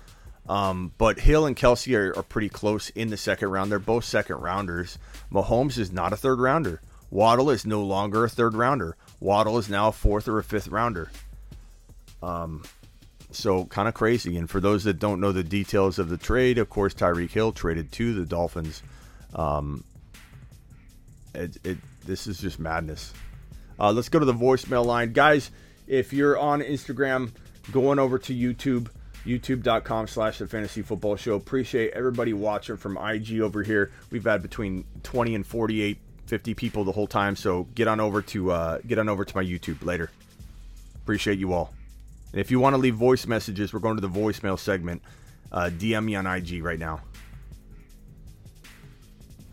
But Hill and Kelce are pretty close in the second round. They're both second rounders. Mahomes is not a third rounder. Waddle is no longer a third rounder. Waddle is now a fourth or a fifth rounder. So kind of crazy. And for those that don't know the details of the trade, of course, Tyreek Hill traded to the Dolphins. This is just madness. Let's go to the voicemail line. Guys, if you're on Instagram, going over to YouTube, youtube.com/thefantasyfootballshow. Appreciate everybody watching from IG over here. We've had between 20 and 48, 50 people the whole time. So get on over to my YouTube later. Appreciate you all. And if you want to leave voice messages, we're going to the voicemail segment. DM me on IG right now.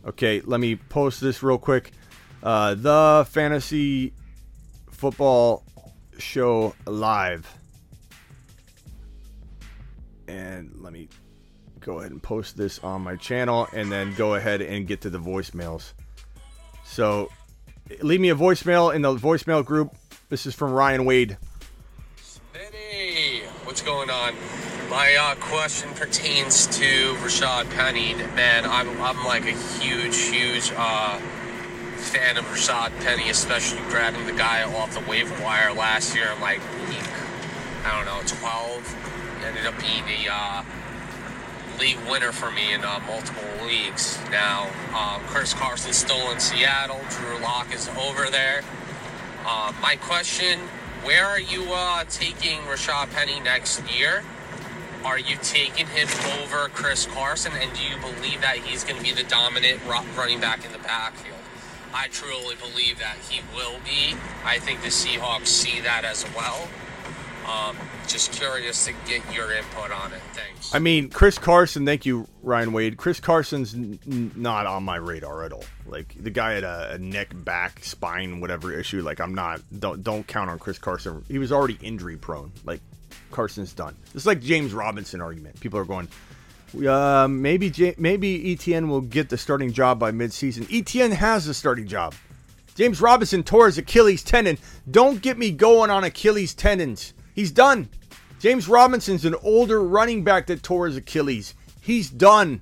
Okay, let me post this real quick. The Fantasy Football Show live. And let me go ahead and post this on my channel and then go ahead and get to the voicemails. So leave me a voicemail in the voicemail group. This is from Ryan Wade. Smitty, what's going on? My question pertains to Rashad Penny. Man, I'm like a huge fan of Rashad Penny, especially grabbing the guy off the waiver wire last year. I'm like, I don't know, 12. Ended up being a league winner for me in multiple leagues. Now, Chris Carson's still in Seattle. Drew Lock is over there. My question, where are you taking Rashad Penny next year? Are you taking him over Chris Carson, and do you believe that he's going to be the dominant running back in the backfield? I truly believe that he will be. I think the Seahawks see that as well. Just curious to get your input on it. Thanks. I mean, Chris Carson, thank you, Ryan Wade. Chris Carson's not on my radar at all. Like, the guy had a neck, back, spine, whatever issue. Like, I'm not, don't count on Chris Carson. He was already injury prone. Like, Carson's done. It's like James Robinson argument. People are going, maybe Etienne will get the starting job by midseason. Etienne has the starting job. James Robinson tore his Achilles tendon. Don't get me going on Achilles tendons. He's done. James Robinson's an older running back that tore his Achilles. He's done.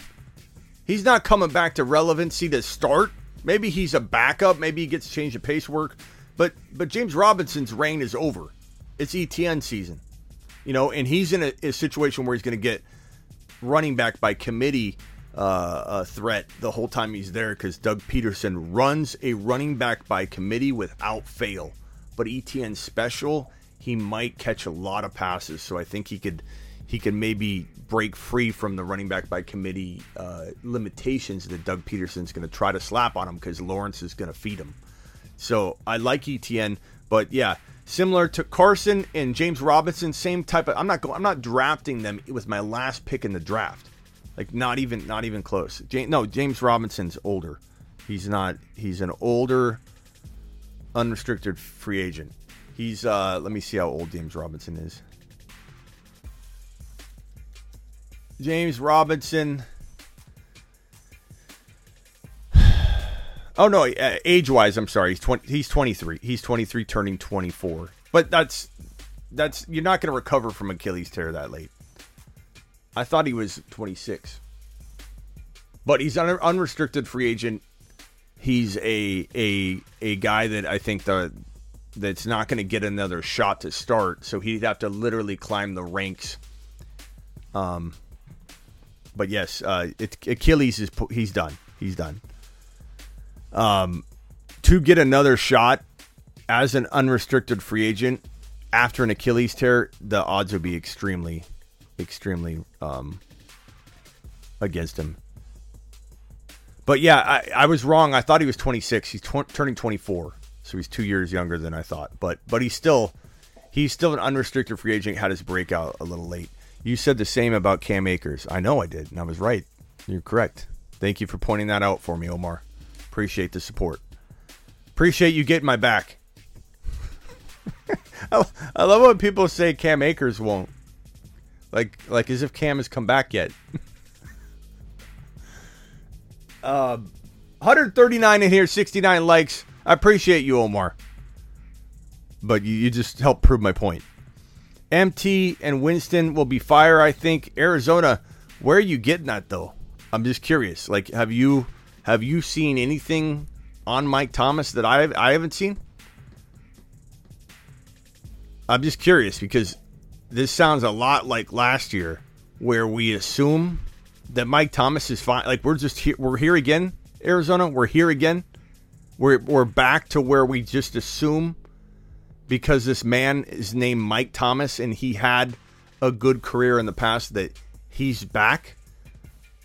He's not coming back to relevancy to start. Maybe he's a backup. Maybe he gets changed to pace work. But James Robinson's reign is over. It's ETN season. You know, and he's in a situation where he's going to get running back by committee threat the whole time he's there because Doug Peterson runs a running back by committee without fail. But ETN's special. He might catch a lot of passes, so I think he could maybe break free from the running back by committee limitations that Doug Peterson's going to try to slap on him because Lawrence is going to feed him. So I like Etienne, but yeah, similar to Carson and James Robinson, same type of. I'm not drafting them with my last pick in the draft, like not even close. James Robinson's older. He's not. He's an older, unrestricted free agent. He's, let me see how old James Robinson is. James Robinson. Oh, no, age-wise, I'm sorry. He's 23. He's 23 turning 24. But that's you're not going to recover from Achilles tear that late. I thought he was 26. But he's an unrestricted free agent. He's a guy that I think that's not going to get another shot to start. So he'd have to literally climb the ranks. But yes, Achilles is he's done. He's done. To get another shot as an unrestricted free agent after an Achilles tear, the odds would be extremely against him. But yeah, I was wrong. I thought he was 26. He's turning 24, so he's 2 years younger than I thought. But he's still an unrestricted free agent. Had his breakout a little late. You said the same about Cam Akers. I know I did, and I was right. You're correct. Thank you for pointing that out for me, Omar. Appreciate the support. Appreciate you getting my back. I love when people say Cam Akers won't. Like as if Cam has come back yet. 139 in here, 69 likes. I appreciate you, Omar. But you just helped prove my point. MT and Winston will be fire, I think. Arizona, where are you getting that, though? I'm just curious. Like, have you seen anything on Mike Thomas that I haven't seen? I'm just curious because this sounds a lot like last year where we assume that Mike Thomas is fine. Like, we're just here. We're here again, Arizona. We're here again. We're back to where we just assume because this man is named Mike Thomas and he had a good career in the past that he's back.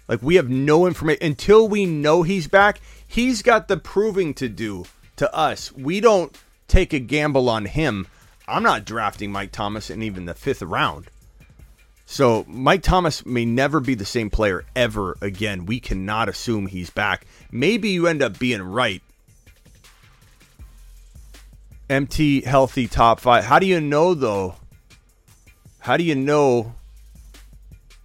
Like, we have no information until we know he's back. He's got the proving to do to us. We don't take a gamble on him. I'm not drafting Mike Thomas in even the fifth round. So Mike Thomas may never be the same player ever again. We cannot assume he's back. Maybe you end up being right. MT healthy top five. How do you know, though? How do you know?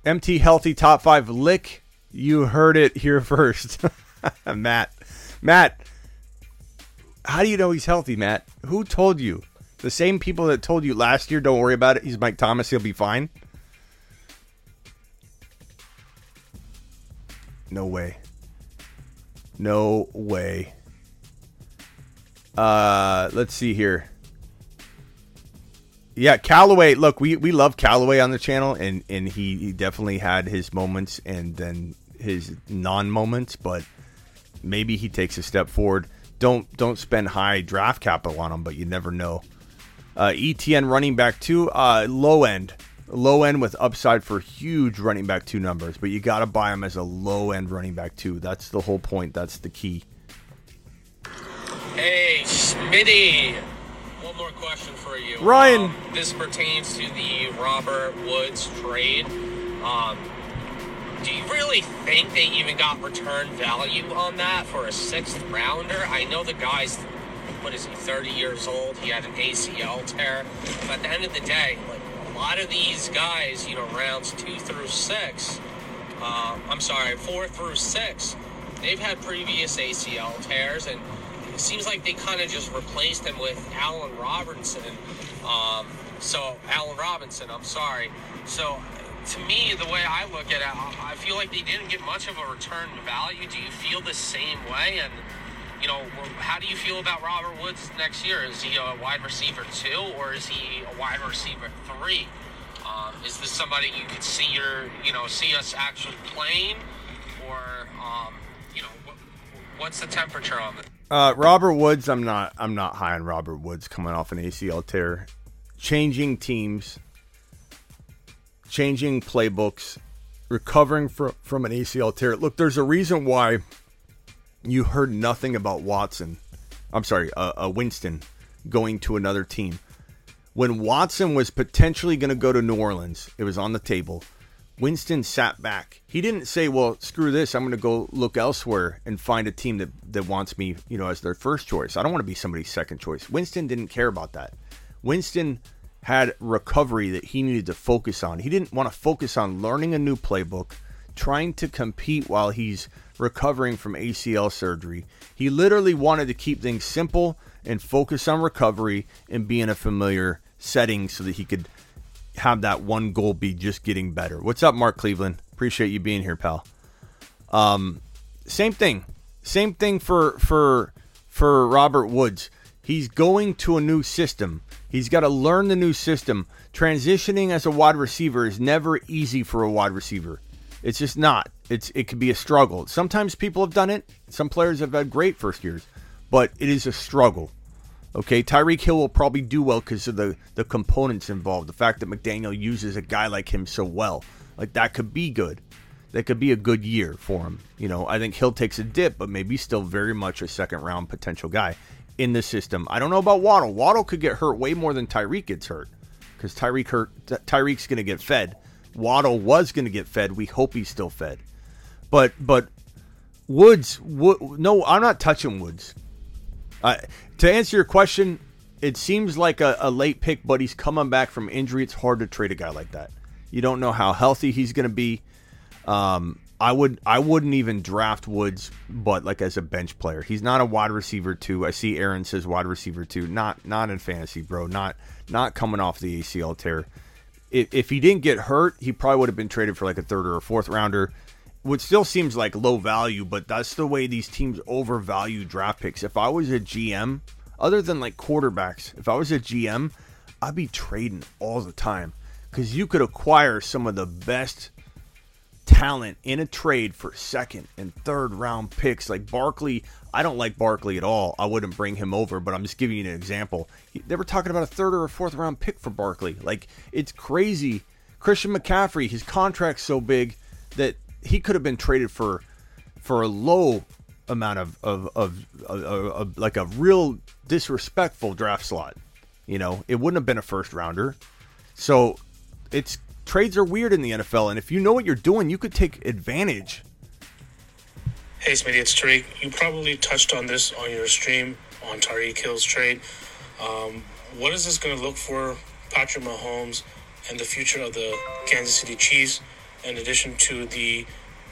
MT healthy top five lick. You heard it here first. Matt. How do you know he's healthy, Matt? Who told you? The same people that told you last year, don't worry about it. He's Mike Thomas. He'll be fine. No way. Let's see here. Yeah, Callaway. Look, we love Callaway on the channel, and he definitely had his moments and then his non-moments, but maybe he takes a step forward. Don't spend high draft capital on him, but you never know. ETN running back two, low end with upside for huge running back two numbers, but you got to buy him as a low end running back two. That's the whole point. That's the key. Hey, Smitty, one more question for you, Ryan. This pertains to the Robert Woods trade. Do you really think they even got return value on that for a sixth rounder? I know the guy's, what is he, 30 years old? He had an ACL tear. But at the end of the day, like, a lot of these guys, rounds 2 through 6, 4 through 6, they've had previous ACL tears, and it seems like they kind of just replaced them with Allen Robinson. So, to me, the way I look at it, I feel like they didn't get much of a return value. Do you feel the same way? And, how do you feel about Robert Woods next year? Is he a wide receiver 2 or is he a wide receiver 3? Is this somebody you could see see us actually playing? Or, what's the temperature on this? Robert Woods, I'm not high on Robert Woods coming off an ACL tear. Changing teams. Changing playbooks, recovering from an ACL tear. Look, there's a reason why you heard nothing about Winston going to another team. When Watson was potentially going to go to New Orleans, it was on the table. Winston sat back. He didn't say, well, screw this. I'm going to go look elsewhere and find a team that wants me, as their first choice. I don't want to be somebody's second choice. Winston didn't care about that. Winston had recovery that he needed to focus on. He didn't want to focus on learning a new playbook, trying to compete while he's recovering from ACL surgery. He literally wanted to keep things simple and focus on recovery and be in a familiar setting so that he could have that one goal be just getting better. What's up, Mark Cleveland? Appreciate you being here, pal. Same thing for Robert Woods. He's going to a new system. He's got to learn the new system. Transitioning as a wide receiver is never easy for a wide receiver. It's just not. It could be a struggle. Sometimes people have done it. Some players have had great first years, but it is a struggle. Okay, Tyreek Hill will probably do well because of the components involved. The fact that McDaniel uses a guy like him so well. Like, that could be good. That could be a good year for him. You know, I think Hill takes a dip, but maybe still very much a second-round potential guy in the system. I don't know about Waddle. Waddle could get hurt way more than Tyreek gets hurt because Tyreek's going to get fed. Waddle was going to get fed. We hope he's still fed. But Woods, no, I'm not touching Woods. To answer your question, it seems like a late pick, but he's coming back from injury. It's hard to trade a guy like that. You don't know how healthy he's going to be. I wouldn't even draft Woods, but like as a bench player. He's not a wide receiver too. I see Aaron says wide receiver too. Not in fantasy, bro. Not coming off the ACL tear. If he didn't get hurt, he probably would have been traded for like a third or a fourth rounder, which still seems like low value, but that's the way these teams overvalue draft picks. If I was a GM, other than like quarterbacks, if I was a GM, I'd be trading all the time because you could acquire some of the best talent in a trade for second and third round picks. Like Barkley, I don't like Barkley at all. I wouldn't bring him over, but I'm just giving you an example. They were talking about a third or a fourth round pick for Barkley. Like, it's crazy. Christian McCaffrey, his contract's so big that he could have been traded for a low amount of like a real disrespectful draft slot. You know, it wouldn't have been a first rounder. So it's trades are weird in the NFL, and if you know what you're doing, you could take advantage. Hey, Smitty, it's Tariq. You probably touched on this on your stream on Tyreek Hill's trade. What is this going to look for Patrick Mahomes and the future of the Kansas City Chiefs? In addition to the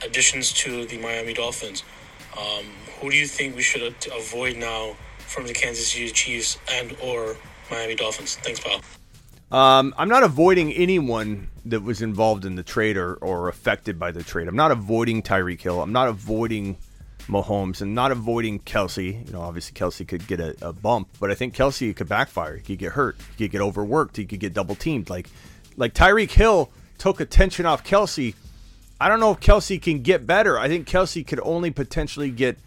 additions to the Miami Dolphins, who do you think we should avoid now from the Kansas City Chiefs and or Miami Dolphins? Thanks, pal. I'm not avoiding anyone that was involved in the trade or affected by the trade. I'm not avoiding Tyreek Hill. I'm not avoiding Mahomes. I'm not avoiding Kelce. You know, obviously Kelce could get a bump, but I think Kelce could backfire. He could get hurt. He could get overworked. He could get double teamed. Like Tyreek Hill took attention off Kelce. I don't know if Kelce can get better. I think Kelce could only potentially get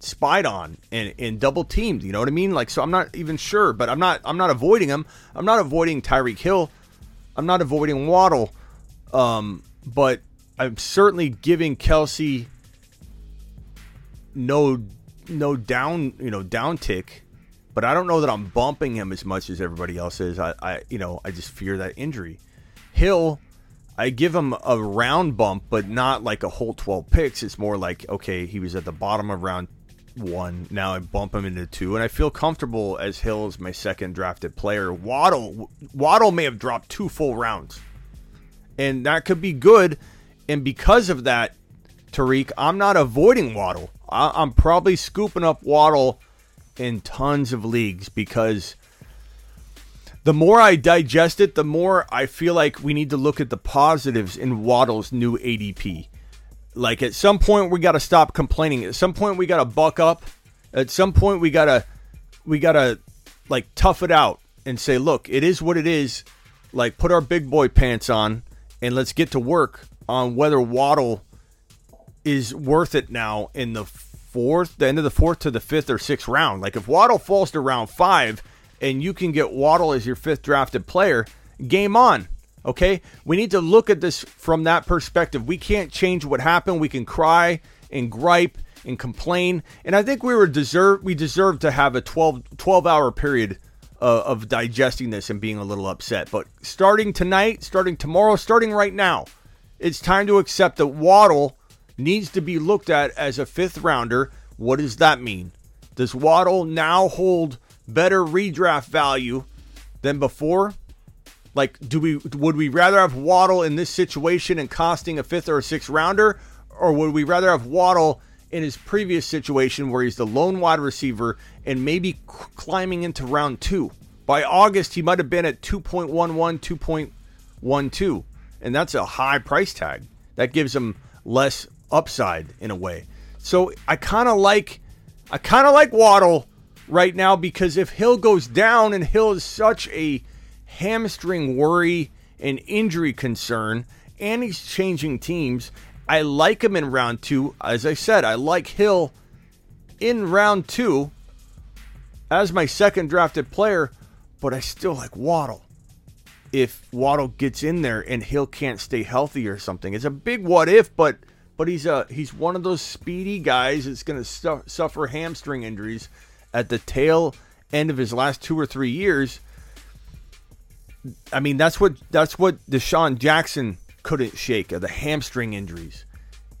spied on and double teamed. You know what I mean? Like, so I'm not even sure, but I'm not avoiding him. I'm not avoiding Tyreek Hill. I'm not avoiding Waddle. But I'm certainly giving Kelce no downtick. But I don't know that I'm bumping him as much as everybody else is. I just fear that injury. Hill, I give him a round bump, but not like a whole 12 picks. It's more like, okay, he was at the bottom of round one. Now I bump him into two, and I feel comfortable as Hill is my second drafted player. Waddle may have dropped two full rounds, and that could be good. And because of that, Tariq, I'm not avoiding Waddle. I'm probably scooping up Waddle in tons of leagues because the more I digest it, the more I feel like we need to look at the positives in Waddle's new ADP. Like, at some point, we got to stop complaining. At some point, we got to buck up. At some point, we got to like tough it out and say, look, it is what it is. Like, put our big boy pants on and let's get to work on whether Waddle is worth it now in the end of the fourth to the fifth or sixth round. Like, if Waddle falls to round five, and you can get Waddle as your fifth drafted player, game on, okay? We need to look at this from that perspective. We can't change what happened. We can cry and gripe and complain. And I think we deserve to have a 12-hour period of digesting this and being a little upset. But starting tonight, starting tomorrow, starting right now, it's time to accept that Waddle needs to be looked at as a fifth rounder. What does that mean? Does Waddle now hold better redraft value than before? Like, would we rather have Waddle in this situation and costing a fifth or a sixth rounder, or would we rather have Waddle in his previous situation where he's the lone wide receiver and maybe climbing into round two? By August, he might have been at 2.11, 1-2, and that's a high price tag. That gives him less upside in a way. So I kind of like Waddle right now, because if Hill goes down, and Hill is such a hamstring worry and injury concern, and he's changing teams, I like him in round two. As I said, I like Hill in round two as my second drafted player, but I still like Waddle. If Waddle gets in there and Hill can't stay healthy or something, it's a big what if, but he's one of those speedy guys that's going to suffer hamstring injuries at the tail end of his last 2 or 3 years. I mean, that's what Deshaun Jackson couldn't shake, are the hamstring injuries.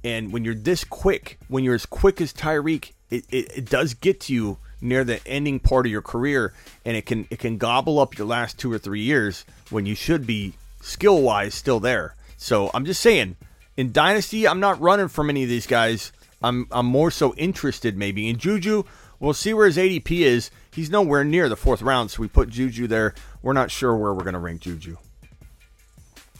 And when you're this quick, when you're as quick as Tyreek, it does get to you near the ending part of your career, and it can gobble up your last 2 or 3 years when you should be skill-wise still there. So I'm just saying, in Dynasty, I'm not running from any of these guys. I'm more so interested maybe in Juju. We'll see where his ADP is. He's nowhere near the fourth round, so we put Juju there. We're not sure where we're going to rank Juju.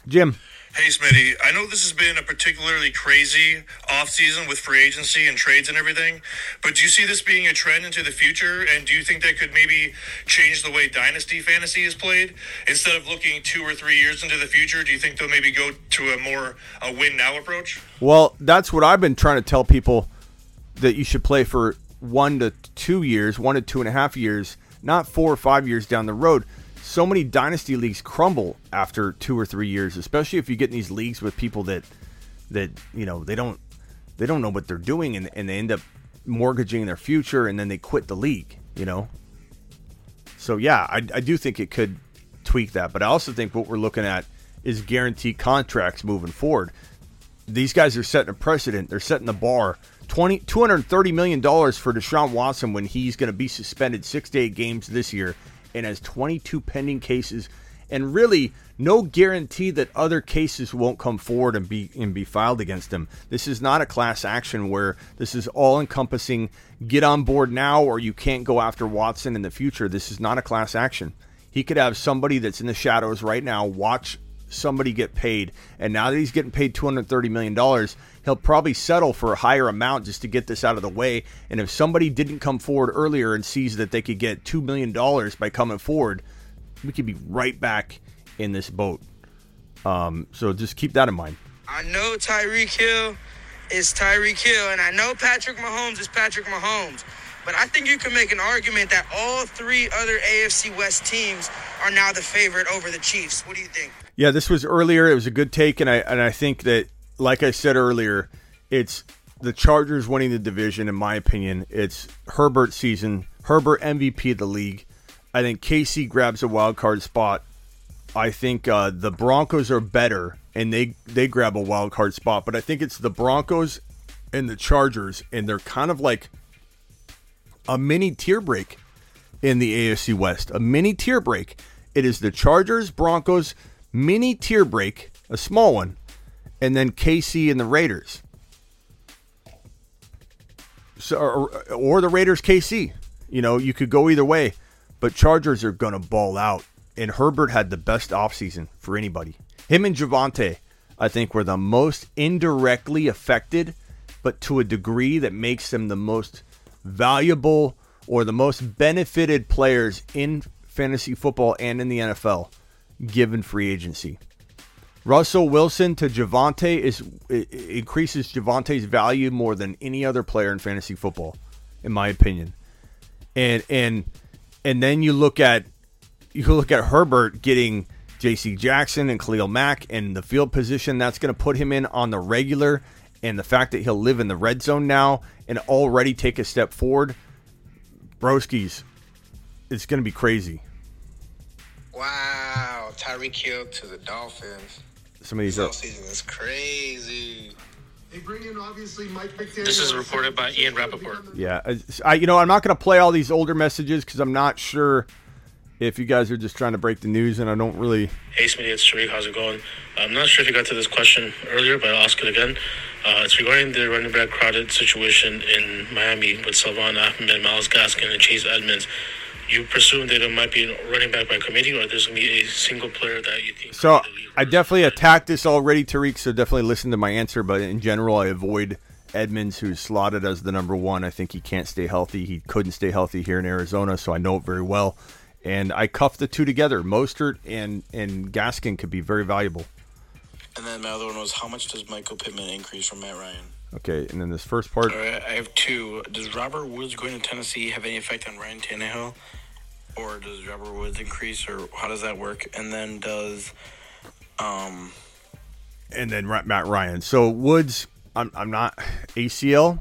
Jim. Hey, Smitty. I know this has been a particularly crazy offseason with free agency and trades and everything, but do you see this being a trend into the future, and do you think that could maybe change the way Dynasty Fantasy is played? Instead of looking 2 or 3 years into the future, do you think they'll maybe go to a win-now approach? Well, that's what I've been trying to tell people, that you should play for 1 to 2 years, 1 to 2.5 years, not 4 or 5 years down the road. So many dynasty leagues crumble after 2 or 3 years, especially if you get in these leagues with people that you know they don't know what they're doing, and they end up mortgaging their future, and then they quit the league, you know. So yeah, I do think it could tweak that, but I also think what we're looking at is guaranteed contracts moving forward. These guys are setting a precedent. They're setting the bar. $230 million for Deshaun Watson when he's going to be suspended 6 to 8 games this year, and has 22 pending cases, and really no guarantee that other cases won't come forward and be filed against him. This is not a class action where this is all-encompassing, get on board now or you can't go after Watson in the future. This is not a class action. He could have somebody that's in the shadows right now watch somebody get paid, and now that he's getting paid $230 million, he'll probably settle for a higher amount just to get this out of the way. And if somebody didn't come forward earlier and sees that they could get $2 million by coming forward, we could be right back in this boat. So just keep that in mind. I know Tyreek Hill is Tyreek Hill, and I know Patrick Mahomes is Patrick Mahomes, but I think you can make an argument that all three other AFC West teams are now the favorite over the Chiefs. What do you think? Yeah, this was earlier. It was a good take, and I think that, like I said earlier, it's the Chargers winning the division, in my opinion. It's Herbert's season. Herbert MVP of the league. I think KC grabs a wild card spot. I think the Broncos are better, and they grab a wild card spot. But I think it's the Broncos and the Chargers, and they're kind of like a mini tier break in the AFC West. A mini tier break. It is the Chargers, Broncos, mini tier break, a small one, and then KC and the Raiders. So, or the Raiders, KC. You know, you could go either way, but Chargers are going to ball out. And Herbert had the best offseason for anybody. Him and Javonte, I think, were the most indirectly affected, but to a degree that makes them the most valuable or the most benefited players in fantasy football and in the NFL. Given free agency, Russell Wilson to Javonte increases Javonte's value more than any other player in fantasy football, in my opinion. And then you look at Herbert getting J.C. Jackson and Khalil Mack and the field position that's going to put him in on the regular, and the fact that he'll live in the red zone now and already take a step forward, broskies, it's going to be crazy. Wow, Tyreek Hill to the Dolphins. Somebody's up. This offseason is crazy. They bring in, obviously, Mike McDaniel. This is reported by Ian Rappaport. Yeah, I'm not going to play all these older messages because I'm not sure if you guys are just trying to break the news, and I don't really... Hey, Smitty, it's Tariq. How's it going? I'm not sure if you got to this question earlier, but I'll ask it again. It's regarding the running back crowded situation in Miami with Salvon Ahmed, Myles Gaskin, and Chase Edmonds. you presume that it might be a running back by committee, or there's going to be a single player that you think... So I definitely attacked this already, Tyreek, so definitely listen to my answer. But in general, I avoid Edmonds, who's slotted as the number one. I think he can't stay healthy. He couldn't stay healthy here in Arizona, so I know it very well. And I cuffed the two together. Mostert and Gaskin could be very valuable. And then my other one was, how much does Michael Pittman increase from Matt Ryan? Okay, and then this first part. I have two. Does Robert Woods going to Tennessee have any effect on Ryan Tannehill? Or does Robert Woods increase, or how does that work? And then does... And then Matt Ryan. So Woods, I'm not... ACL,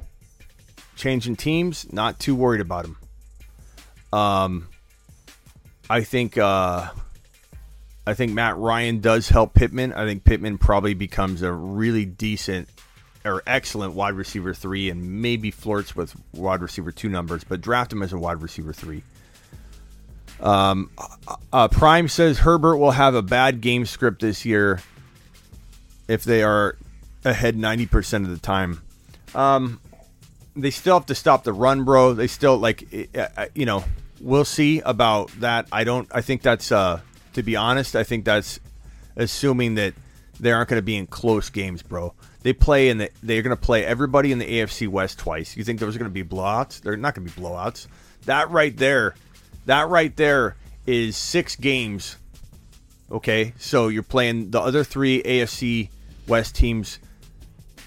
changing teams, not too worried about him. I think Matt Ryan does help Pittman. I think Pittman probably becomes a really decent or excellent wide receiver 3 and maybe flirts with wide receiver 2 numbers, but draft him as a wide receiver 3. Prime says Herbert will have a bad game script this year if they are ahead 90% of the time. They still have to stop the run, bro. They still, we'll see about that. I think that's... To be honest, I think that's assuming that they aren't going to be in close games, bro. They're going to play everybody in the AFC West twice. You think there was going to be blowouts? They're not going to be blowouts. That right there is 6 games. Okay, so you're playing the other 3 AFC West teams,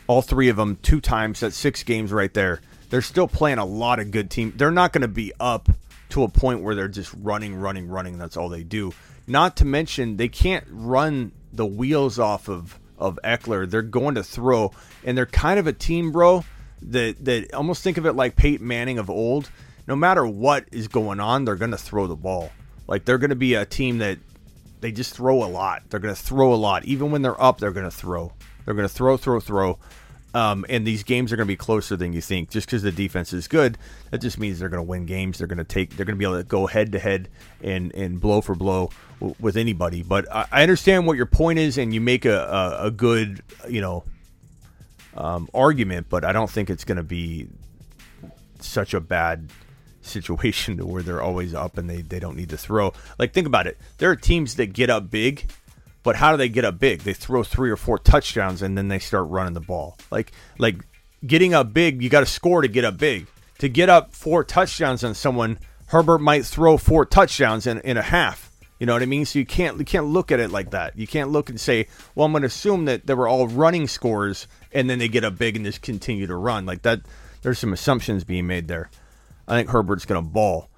all 3 of them 2 times. That's 6 games right there. They're still playing a lot of good teams. They're not going to be up to a point where they're just running. That's all they do. Not to mention, they can't run the wheels off of Ekeler. They're going to throw, and they're kind of a team, bro, that almost think of it like Peyton Manning of old. No matter what is going on, they're going to throw the ball. Like, they're going to be a team that they just throw a lot. They're going to throw a lot. Even when they're up, they're going to throw. They're going to throw. And these games are going to be closer than you think. Just because the defense is good, that just means they're going to win games. They're going to be able to go head to head and blow for blow with anybody. But I understand what your point is, and you make a good argument. But I don't think it's going to be such a bad situation to where they're always up and they don't need to throw. Like, think about it. There are teams that get up big. But how do they get up big? They throw 3 or 4 touchdowns, and then they start running the ball. Like getting up big, you got to score to get up big. To get up 4 touchdowns on someone, Herbert might throw 4 touchdowns in a half. You know what I mean? So you can't look at it like that. You can't look and say, well, I'm going to assume that they were all running scores, and then they get up big and just continue to run. Like that, there's some assumptions being made there. I think Herbert's going to ball.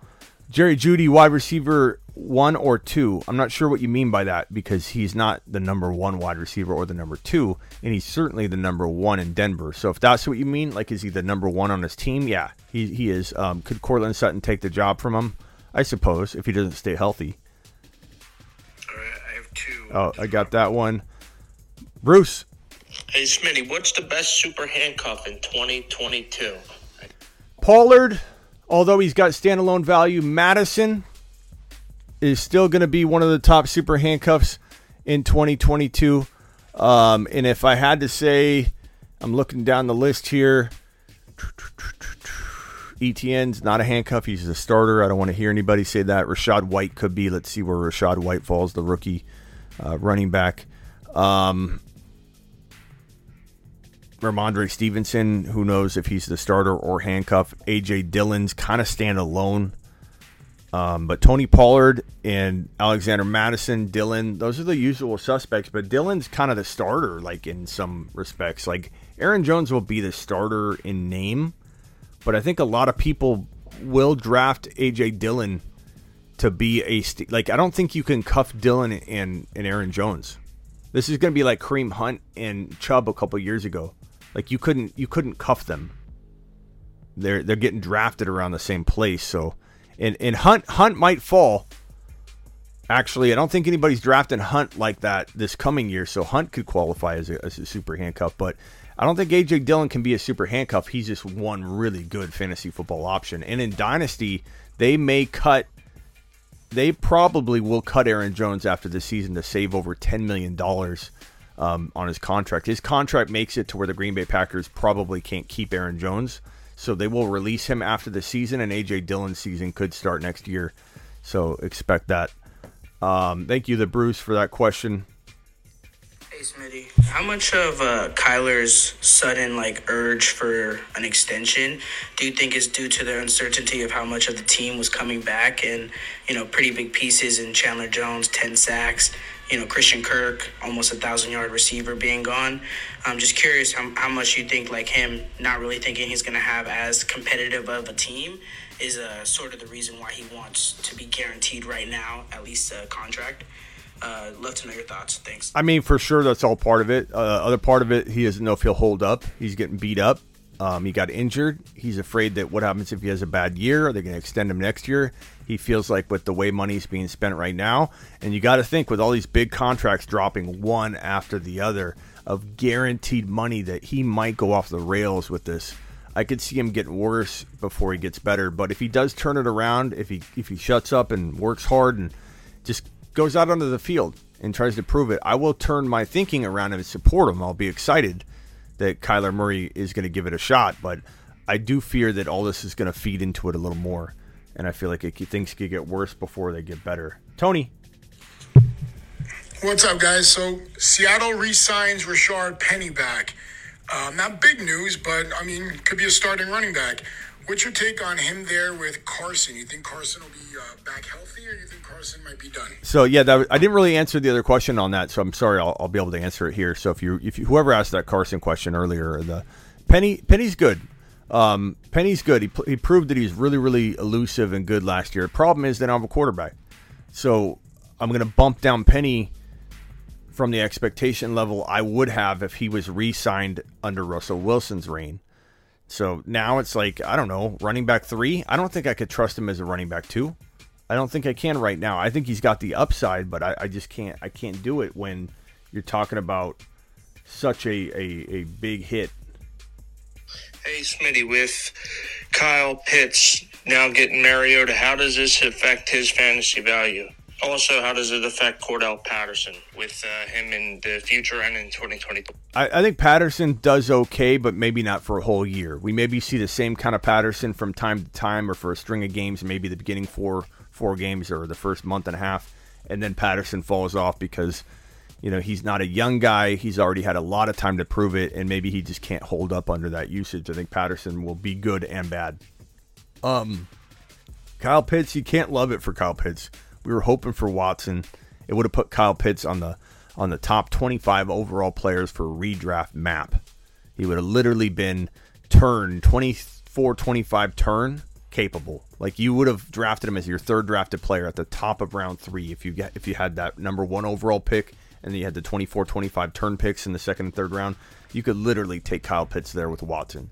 Jerry Jeudy, wide receiver 1 or 2. I'm not sure what you mean by that, because he's not the number 1 wide receiver or the number 2, and he's certainly the number 1 in Denver. So if that's what you mean, like, is he the number 1 on his team? Yeah, he is. Could Cortland Sutton take the job from him? I suppose, if he doesn't stay healthy. All right, I have 2. Oh, I got that one. Bruce. Hey, Smitty, what's the best super handcuff in 2022? Pollard. Although he's got standalone value, Madison is still going to be one of the top super handcuffs in 2022. And if I had to say, I'm looking down the list here. Etienne's not a handcuff. He's a starter. I don't want to hear anybody say that. Rashad White could be. Let's see where Rashad White falls, the rookie running back. Ramondre Stevenson, who knows if he's the starter or handcuff. AJ Dillon's kind of standalone. But Tony Pollard and Alexander Madison, Dillon, those are the usual suspects. But Dillon's kind of the starter, like, in some respects. Like, Aaron Jones will be the starter in name, but I think a lot of people will draft AJ Dillon to be I don't think you can cuff Dillon and Aaron Jones. This is going to be like Kareem Hunt and Chubb a couple years ago. Like, you couldn't cuff them. They're getting drafted around the same place. So, and Hunt might fall. Actually, I don't think anybody's drafting Hunt like that this coming year. So Hunt could qualify as a super handcuff, but I don't think AJ Dillon can be a super handcuff. He's just one really good fantasy football option. And in Dynasty, they probably will cut Aaron Jones after the season to save over $10 million. On his contract. His contract makes it to where the Green Bay Packers probably can't keep Aaron Jones, so they will release him after the season, and A.J. Dillon's season could start next year. So expect that. Thank you to Bruce for that question. Hey, Smitty. How much of Kyler's sudden urge for an extension do you think is due to the uncertainty of how much of the team was coming back, and pretty big pieces in Chandler Jones, 10 sacks, Christian Kirk, almost 1,000-yard receiver being gone. I'm just curious how much you think him not really thinking he's going to have as competitive of a team is sort of the reason why he wants to be guaranteed right now, at least a contract. Love to know your thoughts. Thanks. I mean, for sure, that's all part of it. Other part of it, he doesn't know if he'll hold up. He's getting beat up. He got injured. He's afraid that what happens if he has a bad year? Are they going to extend him next year? He feels like with the way money's being spent right now, and you got to think with all these big contracts dropping one after the other of guaranteed money that he might go off the rails with this. I could see him getting worse before he gets better. But if he does turn it around, if he shuts up and works hard and just goes out onto the field and tries to prove it, I will turn my thinking around and support him. I'll be excited that Kyler Murray is going to give it a shot, but I do fear that all this is going to feed into it a little more, and I feel like things could get worse before they get better. Tony. What's up, guys? So Seattle re-signs Rashad Penny back. Not big news, but, could be a starting running back. What's your take on him there with Carson? You think Carson will be back healthy, or you think Carson might be done? So, yeah, I didn't really answer the other question on that, so I'm sorry. I'll be able to answer it here. So if you whoever asked that Carson question earlier, the Penny's good. Penny's good. He proved that he's really, really elusive and good last year. The problem is they don't have a quarterback. So I'm going to bump down Penny from the expectation level I would have if he was re-signed under Russell Wilson's reign. So now it's I don't know, running back 3. I don't think I could trust him as a running back 2. I don't think I can right now. I think he's got the upside, but I just can't. I can't do it when you're talking about such a big hit. Hey, Smitty, with Kyle Pitts now getting Mariota, how does this affect his fantasy value? Also, how does it affect Cordell Patterson with him in the future and in 2022? I think Patterson does okay, but maybe not for a whole year. We maybe see the same kind of Patterson from time to time or for a string of games, maybe the beginning four games or the first month and a half, and then Patterson falls off because, he's not a young guy. He's already had a lot of time to prove it, and maybe he just can't hold up under that usage. I think Patterson will be good and bad. Kyle Pitts, you can't love it for Kyle Pitts. We were hoping for Watson. It would have put Kyle Pitts on the top 25 overall players for redraft map. He would have literally been 24-25 turn capable. You would have drafted him as your third drafted player at the top of round 3 if you had that number 1 overall pick and then you had the 24-25 turn picks in the second and third round. You could literally take Kyle Pitts there with Watson.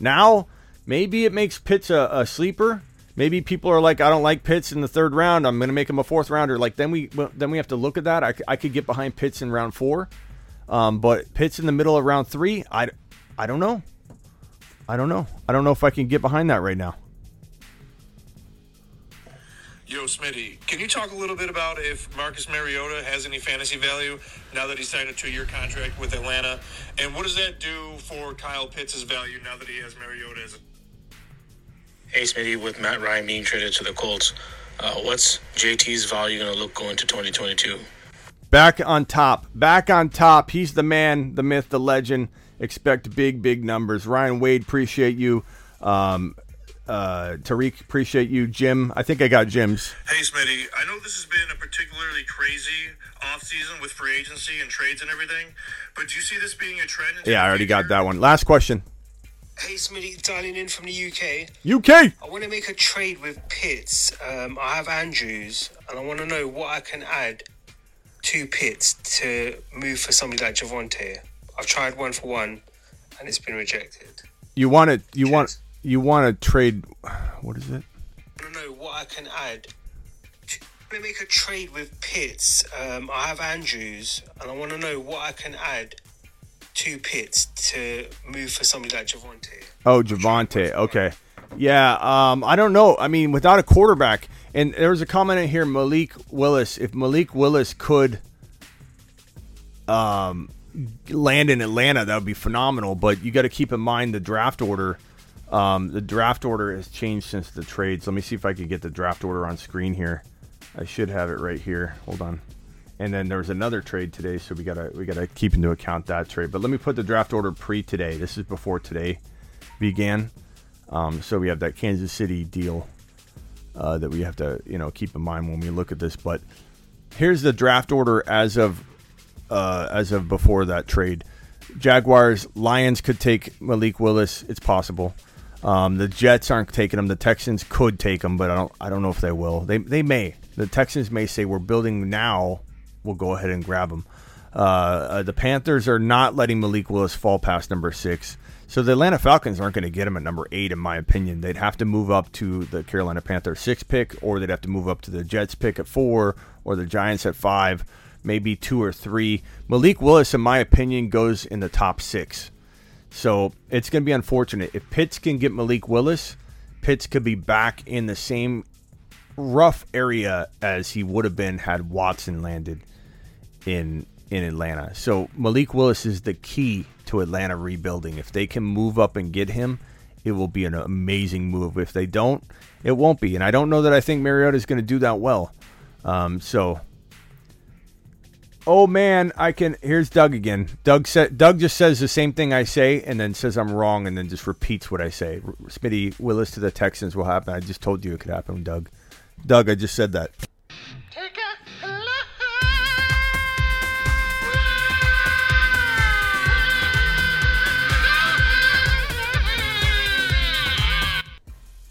Now, maybe it makes Pitts a sleeper. Maybe people are I don't like Pitts in the third round. I'm going to make him a fourth rounder. Then we have to look at that. I could get behind Pitts in round 4. But Pitts in the middle of round 3, I don't know. I don't know if I can get behind that right now. Yo, Smitty, can you talk a little bit about if Marcus Mariota has any fantasy value now that he signed a 2-year contract with Atlanta? And what does that do for Kyle Pitts' value now that he has Mariota as a... Hey, Smitty, with Matt Ryan being traded to the Colts, what's JT's value going to look going to 2022? Back on top. He's the man, the myth, the legend. Expect big, big numbers. Ryan Wade, appreciate you. Tariq, appreciate you. Jim, I think I got Jim's. Hey, Smitty, I know this has been a particularly crazy offseason with free agency and trades and everything, but do you see this being a trend? Yeah, I already got that one. Last question. Hey, Smitty, dialing in from the UK. I want to make a trade with Pitts. I have Andrews, and I want to know what I can add to Pitts to move for somebody like Javonte. I've tried 1-for-1, and it's been rejected. You want to trade? What is it? I want to know what I can add. I want to make a trade with Pitts. I have Andrews, and I want to know what I can add. Two Pitts to move for somebody like Javonte. Oh, Javonte. Okay. Yeah, I don't know. Without a quarterback, and there was a comment in here, Malik Willis. If Malik Willis could land in Atlanta, that would be phenomenal. But you got to keep in mind the draft order. The draft order has changed since the trades. Let me see if I can get the draft order on screen here. I should have it right here. Hold on. And then there was another trade today, so we gotta keep into account that trade. But let me put the draft order pre-today. This is before today began. So we have that Kansas City deal that we have to keep in mind when we look at this. But here's the draft order as of before that trade. Jaguars, Lions could take Malik Willis. It's possible. The Jets aren't taking him. The Texans could take him, but I don't know if they will. They may. The Texans may say, we're building now. We'll go ahead and grab him. The Panthers are not letting Malik Willis fall past number 6. So the Atlanta Falcons aren't going to get him at number 8, in my opinion. They'd have to move up to the Carolina Panthers 6 pick, or they'd have to move up to the Jets pick at 4, or the Giants at 5, maybe 2 or 3. Malik Willis, in my opinion, goes in the top 6. So it's going to be unfortunate. If Pitts can get Malik Willis, Pitts could be back in the same rough area as he would have been had Watson landed in Atlanta. So Malik Willis is the key to Atlanta rebuilding. If they can move up and get him, it will be an amazing move. If they don't, it won't be. And I don't know that I think Mariota is going to do that well. Oh man, here's Doug again. Doug just says the same thing I say and then says I'm wrong and then just repeats what I say. Smitty, Willis to the Texans will happen. I just told you it could happen, Doug. Doug, I just said that. Take a look.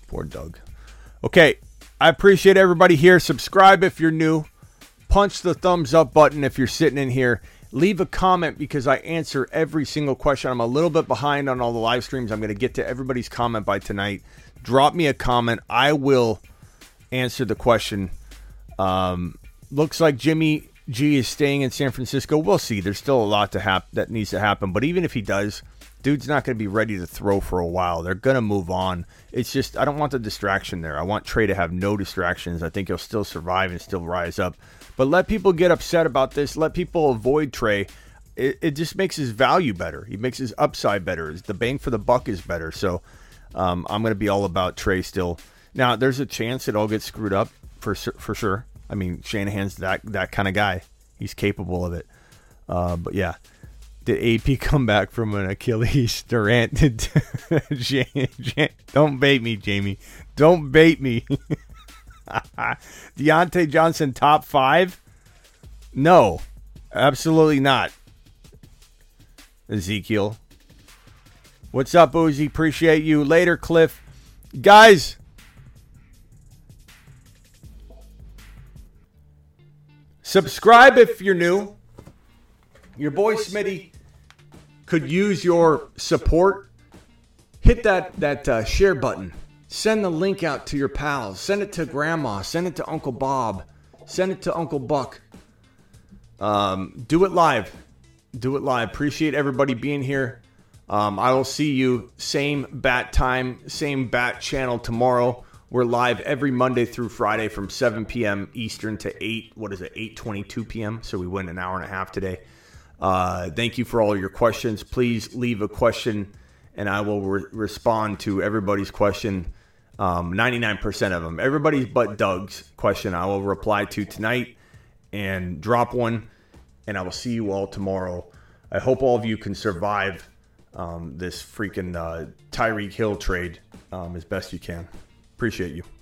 Poor Doug. Okay, I appreciate everybody here. Subscribe if you're new. Punch the thumbs up button if you're sitting in here. Leave a comment because I answer every single question. I'm a little bit behind on all the live streams. I'm going to get to everybody's comment by tonight. Drop me a comment. I will answer the question. Looks like Jimmy G is staying in San Francisco. We'll see. There's still a lot to that needs to happen. But even if he does, dude's not going to be ready to throw for a while. They're going to move on. It's just I don't want the distraction there. I want Trey to have no distractions. I think he'll still survive and still rise up. But let people get upset about this. Let people avoid Trey. It just makes his value better. He makes his upside better. The bang for the buck is better. So I'm going to be all about Trey still. Now, there's a chance it all gets screwed up for sure. I mean, Shanahan's that kind of guy. He's capable of it. But yeah. Did AP come back from an Achilles? Durant did. Don't bait me, Jamie. Don't bait me. Deontay Johnson top 5? No, absolutely not. Ezekiel, what's up, Uzi? Appreciate you. Later, Cliff. Guys, subscribe if you're new. Your boy Smitty could use your support. Hit that share button. Send the link out to your pals. Send it to Grandma. Send it to Uncle Bob. Send it to Uncle Buck. Do it live. Do it live. Appreciate everybody being here. I will see you same bat time, same bat channel tomorrow. We're live every Monday through Friday from 7 p.m. Eastern to 8:22 p.m. So we went an hour and a half today. Thank you for all your questions. Please leave a question, and I will respond to everybody's question. 99% of them. Everybody's but Doug's question I will reply to tonight and drop one, and I will see you all tomorrow. I hope all of you can survive this freaking Tyreek Hill trade as best you can. Appreciate you.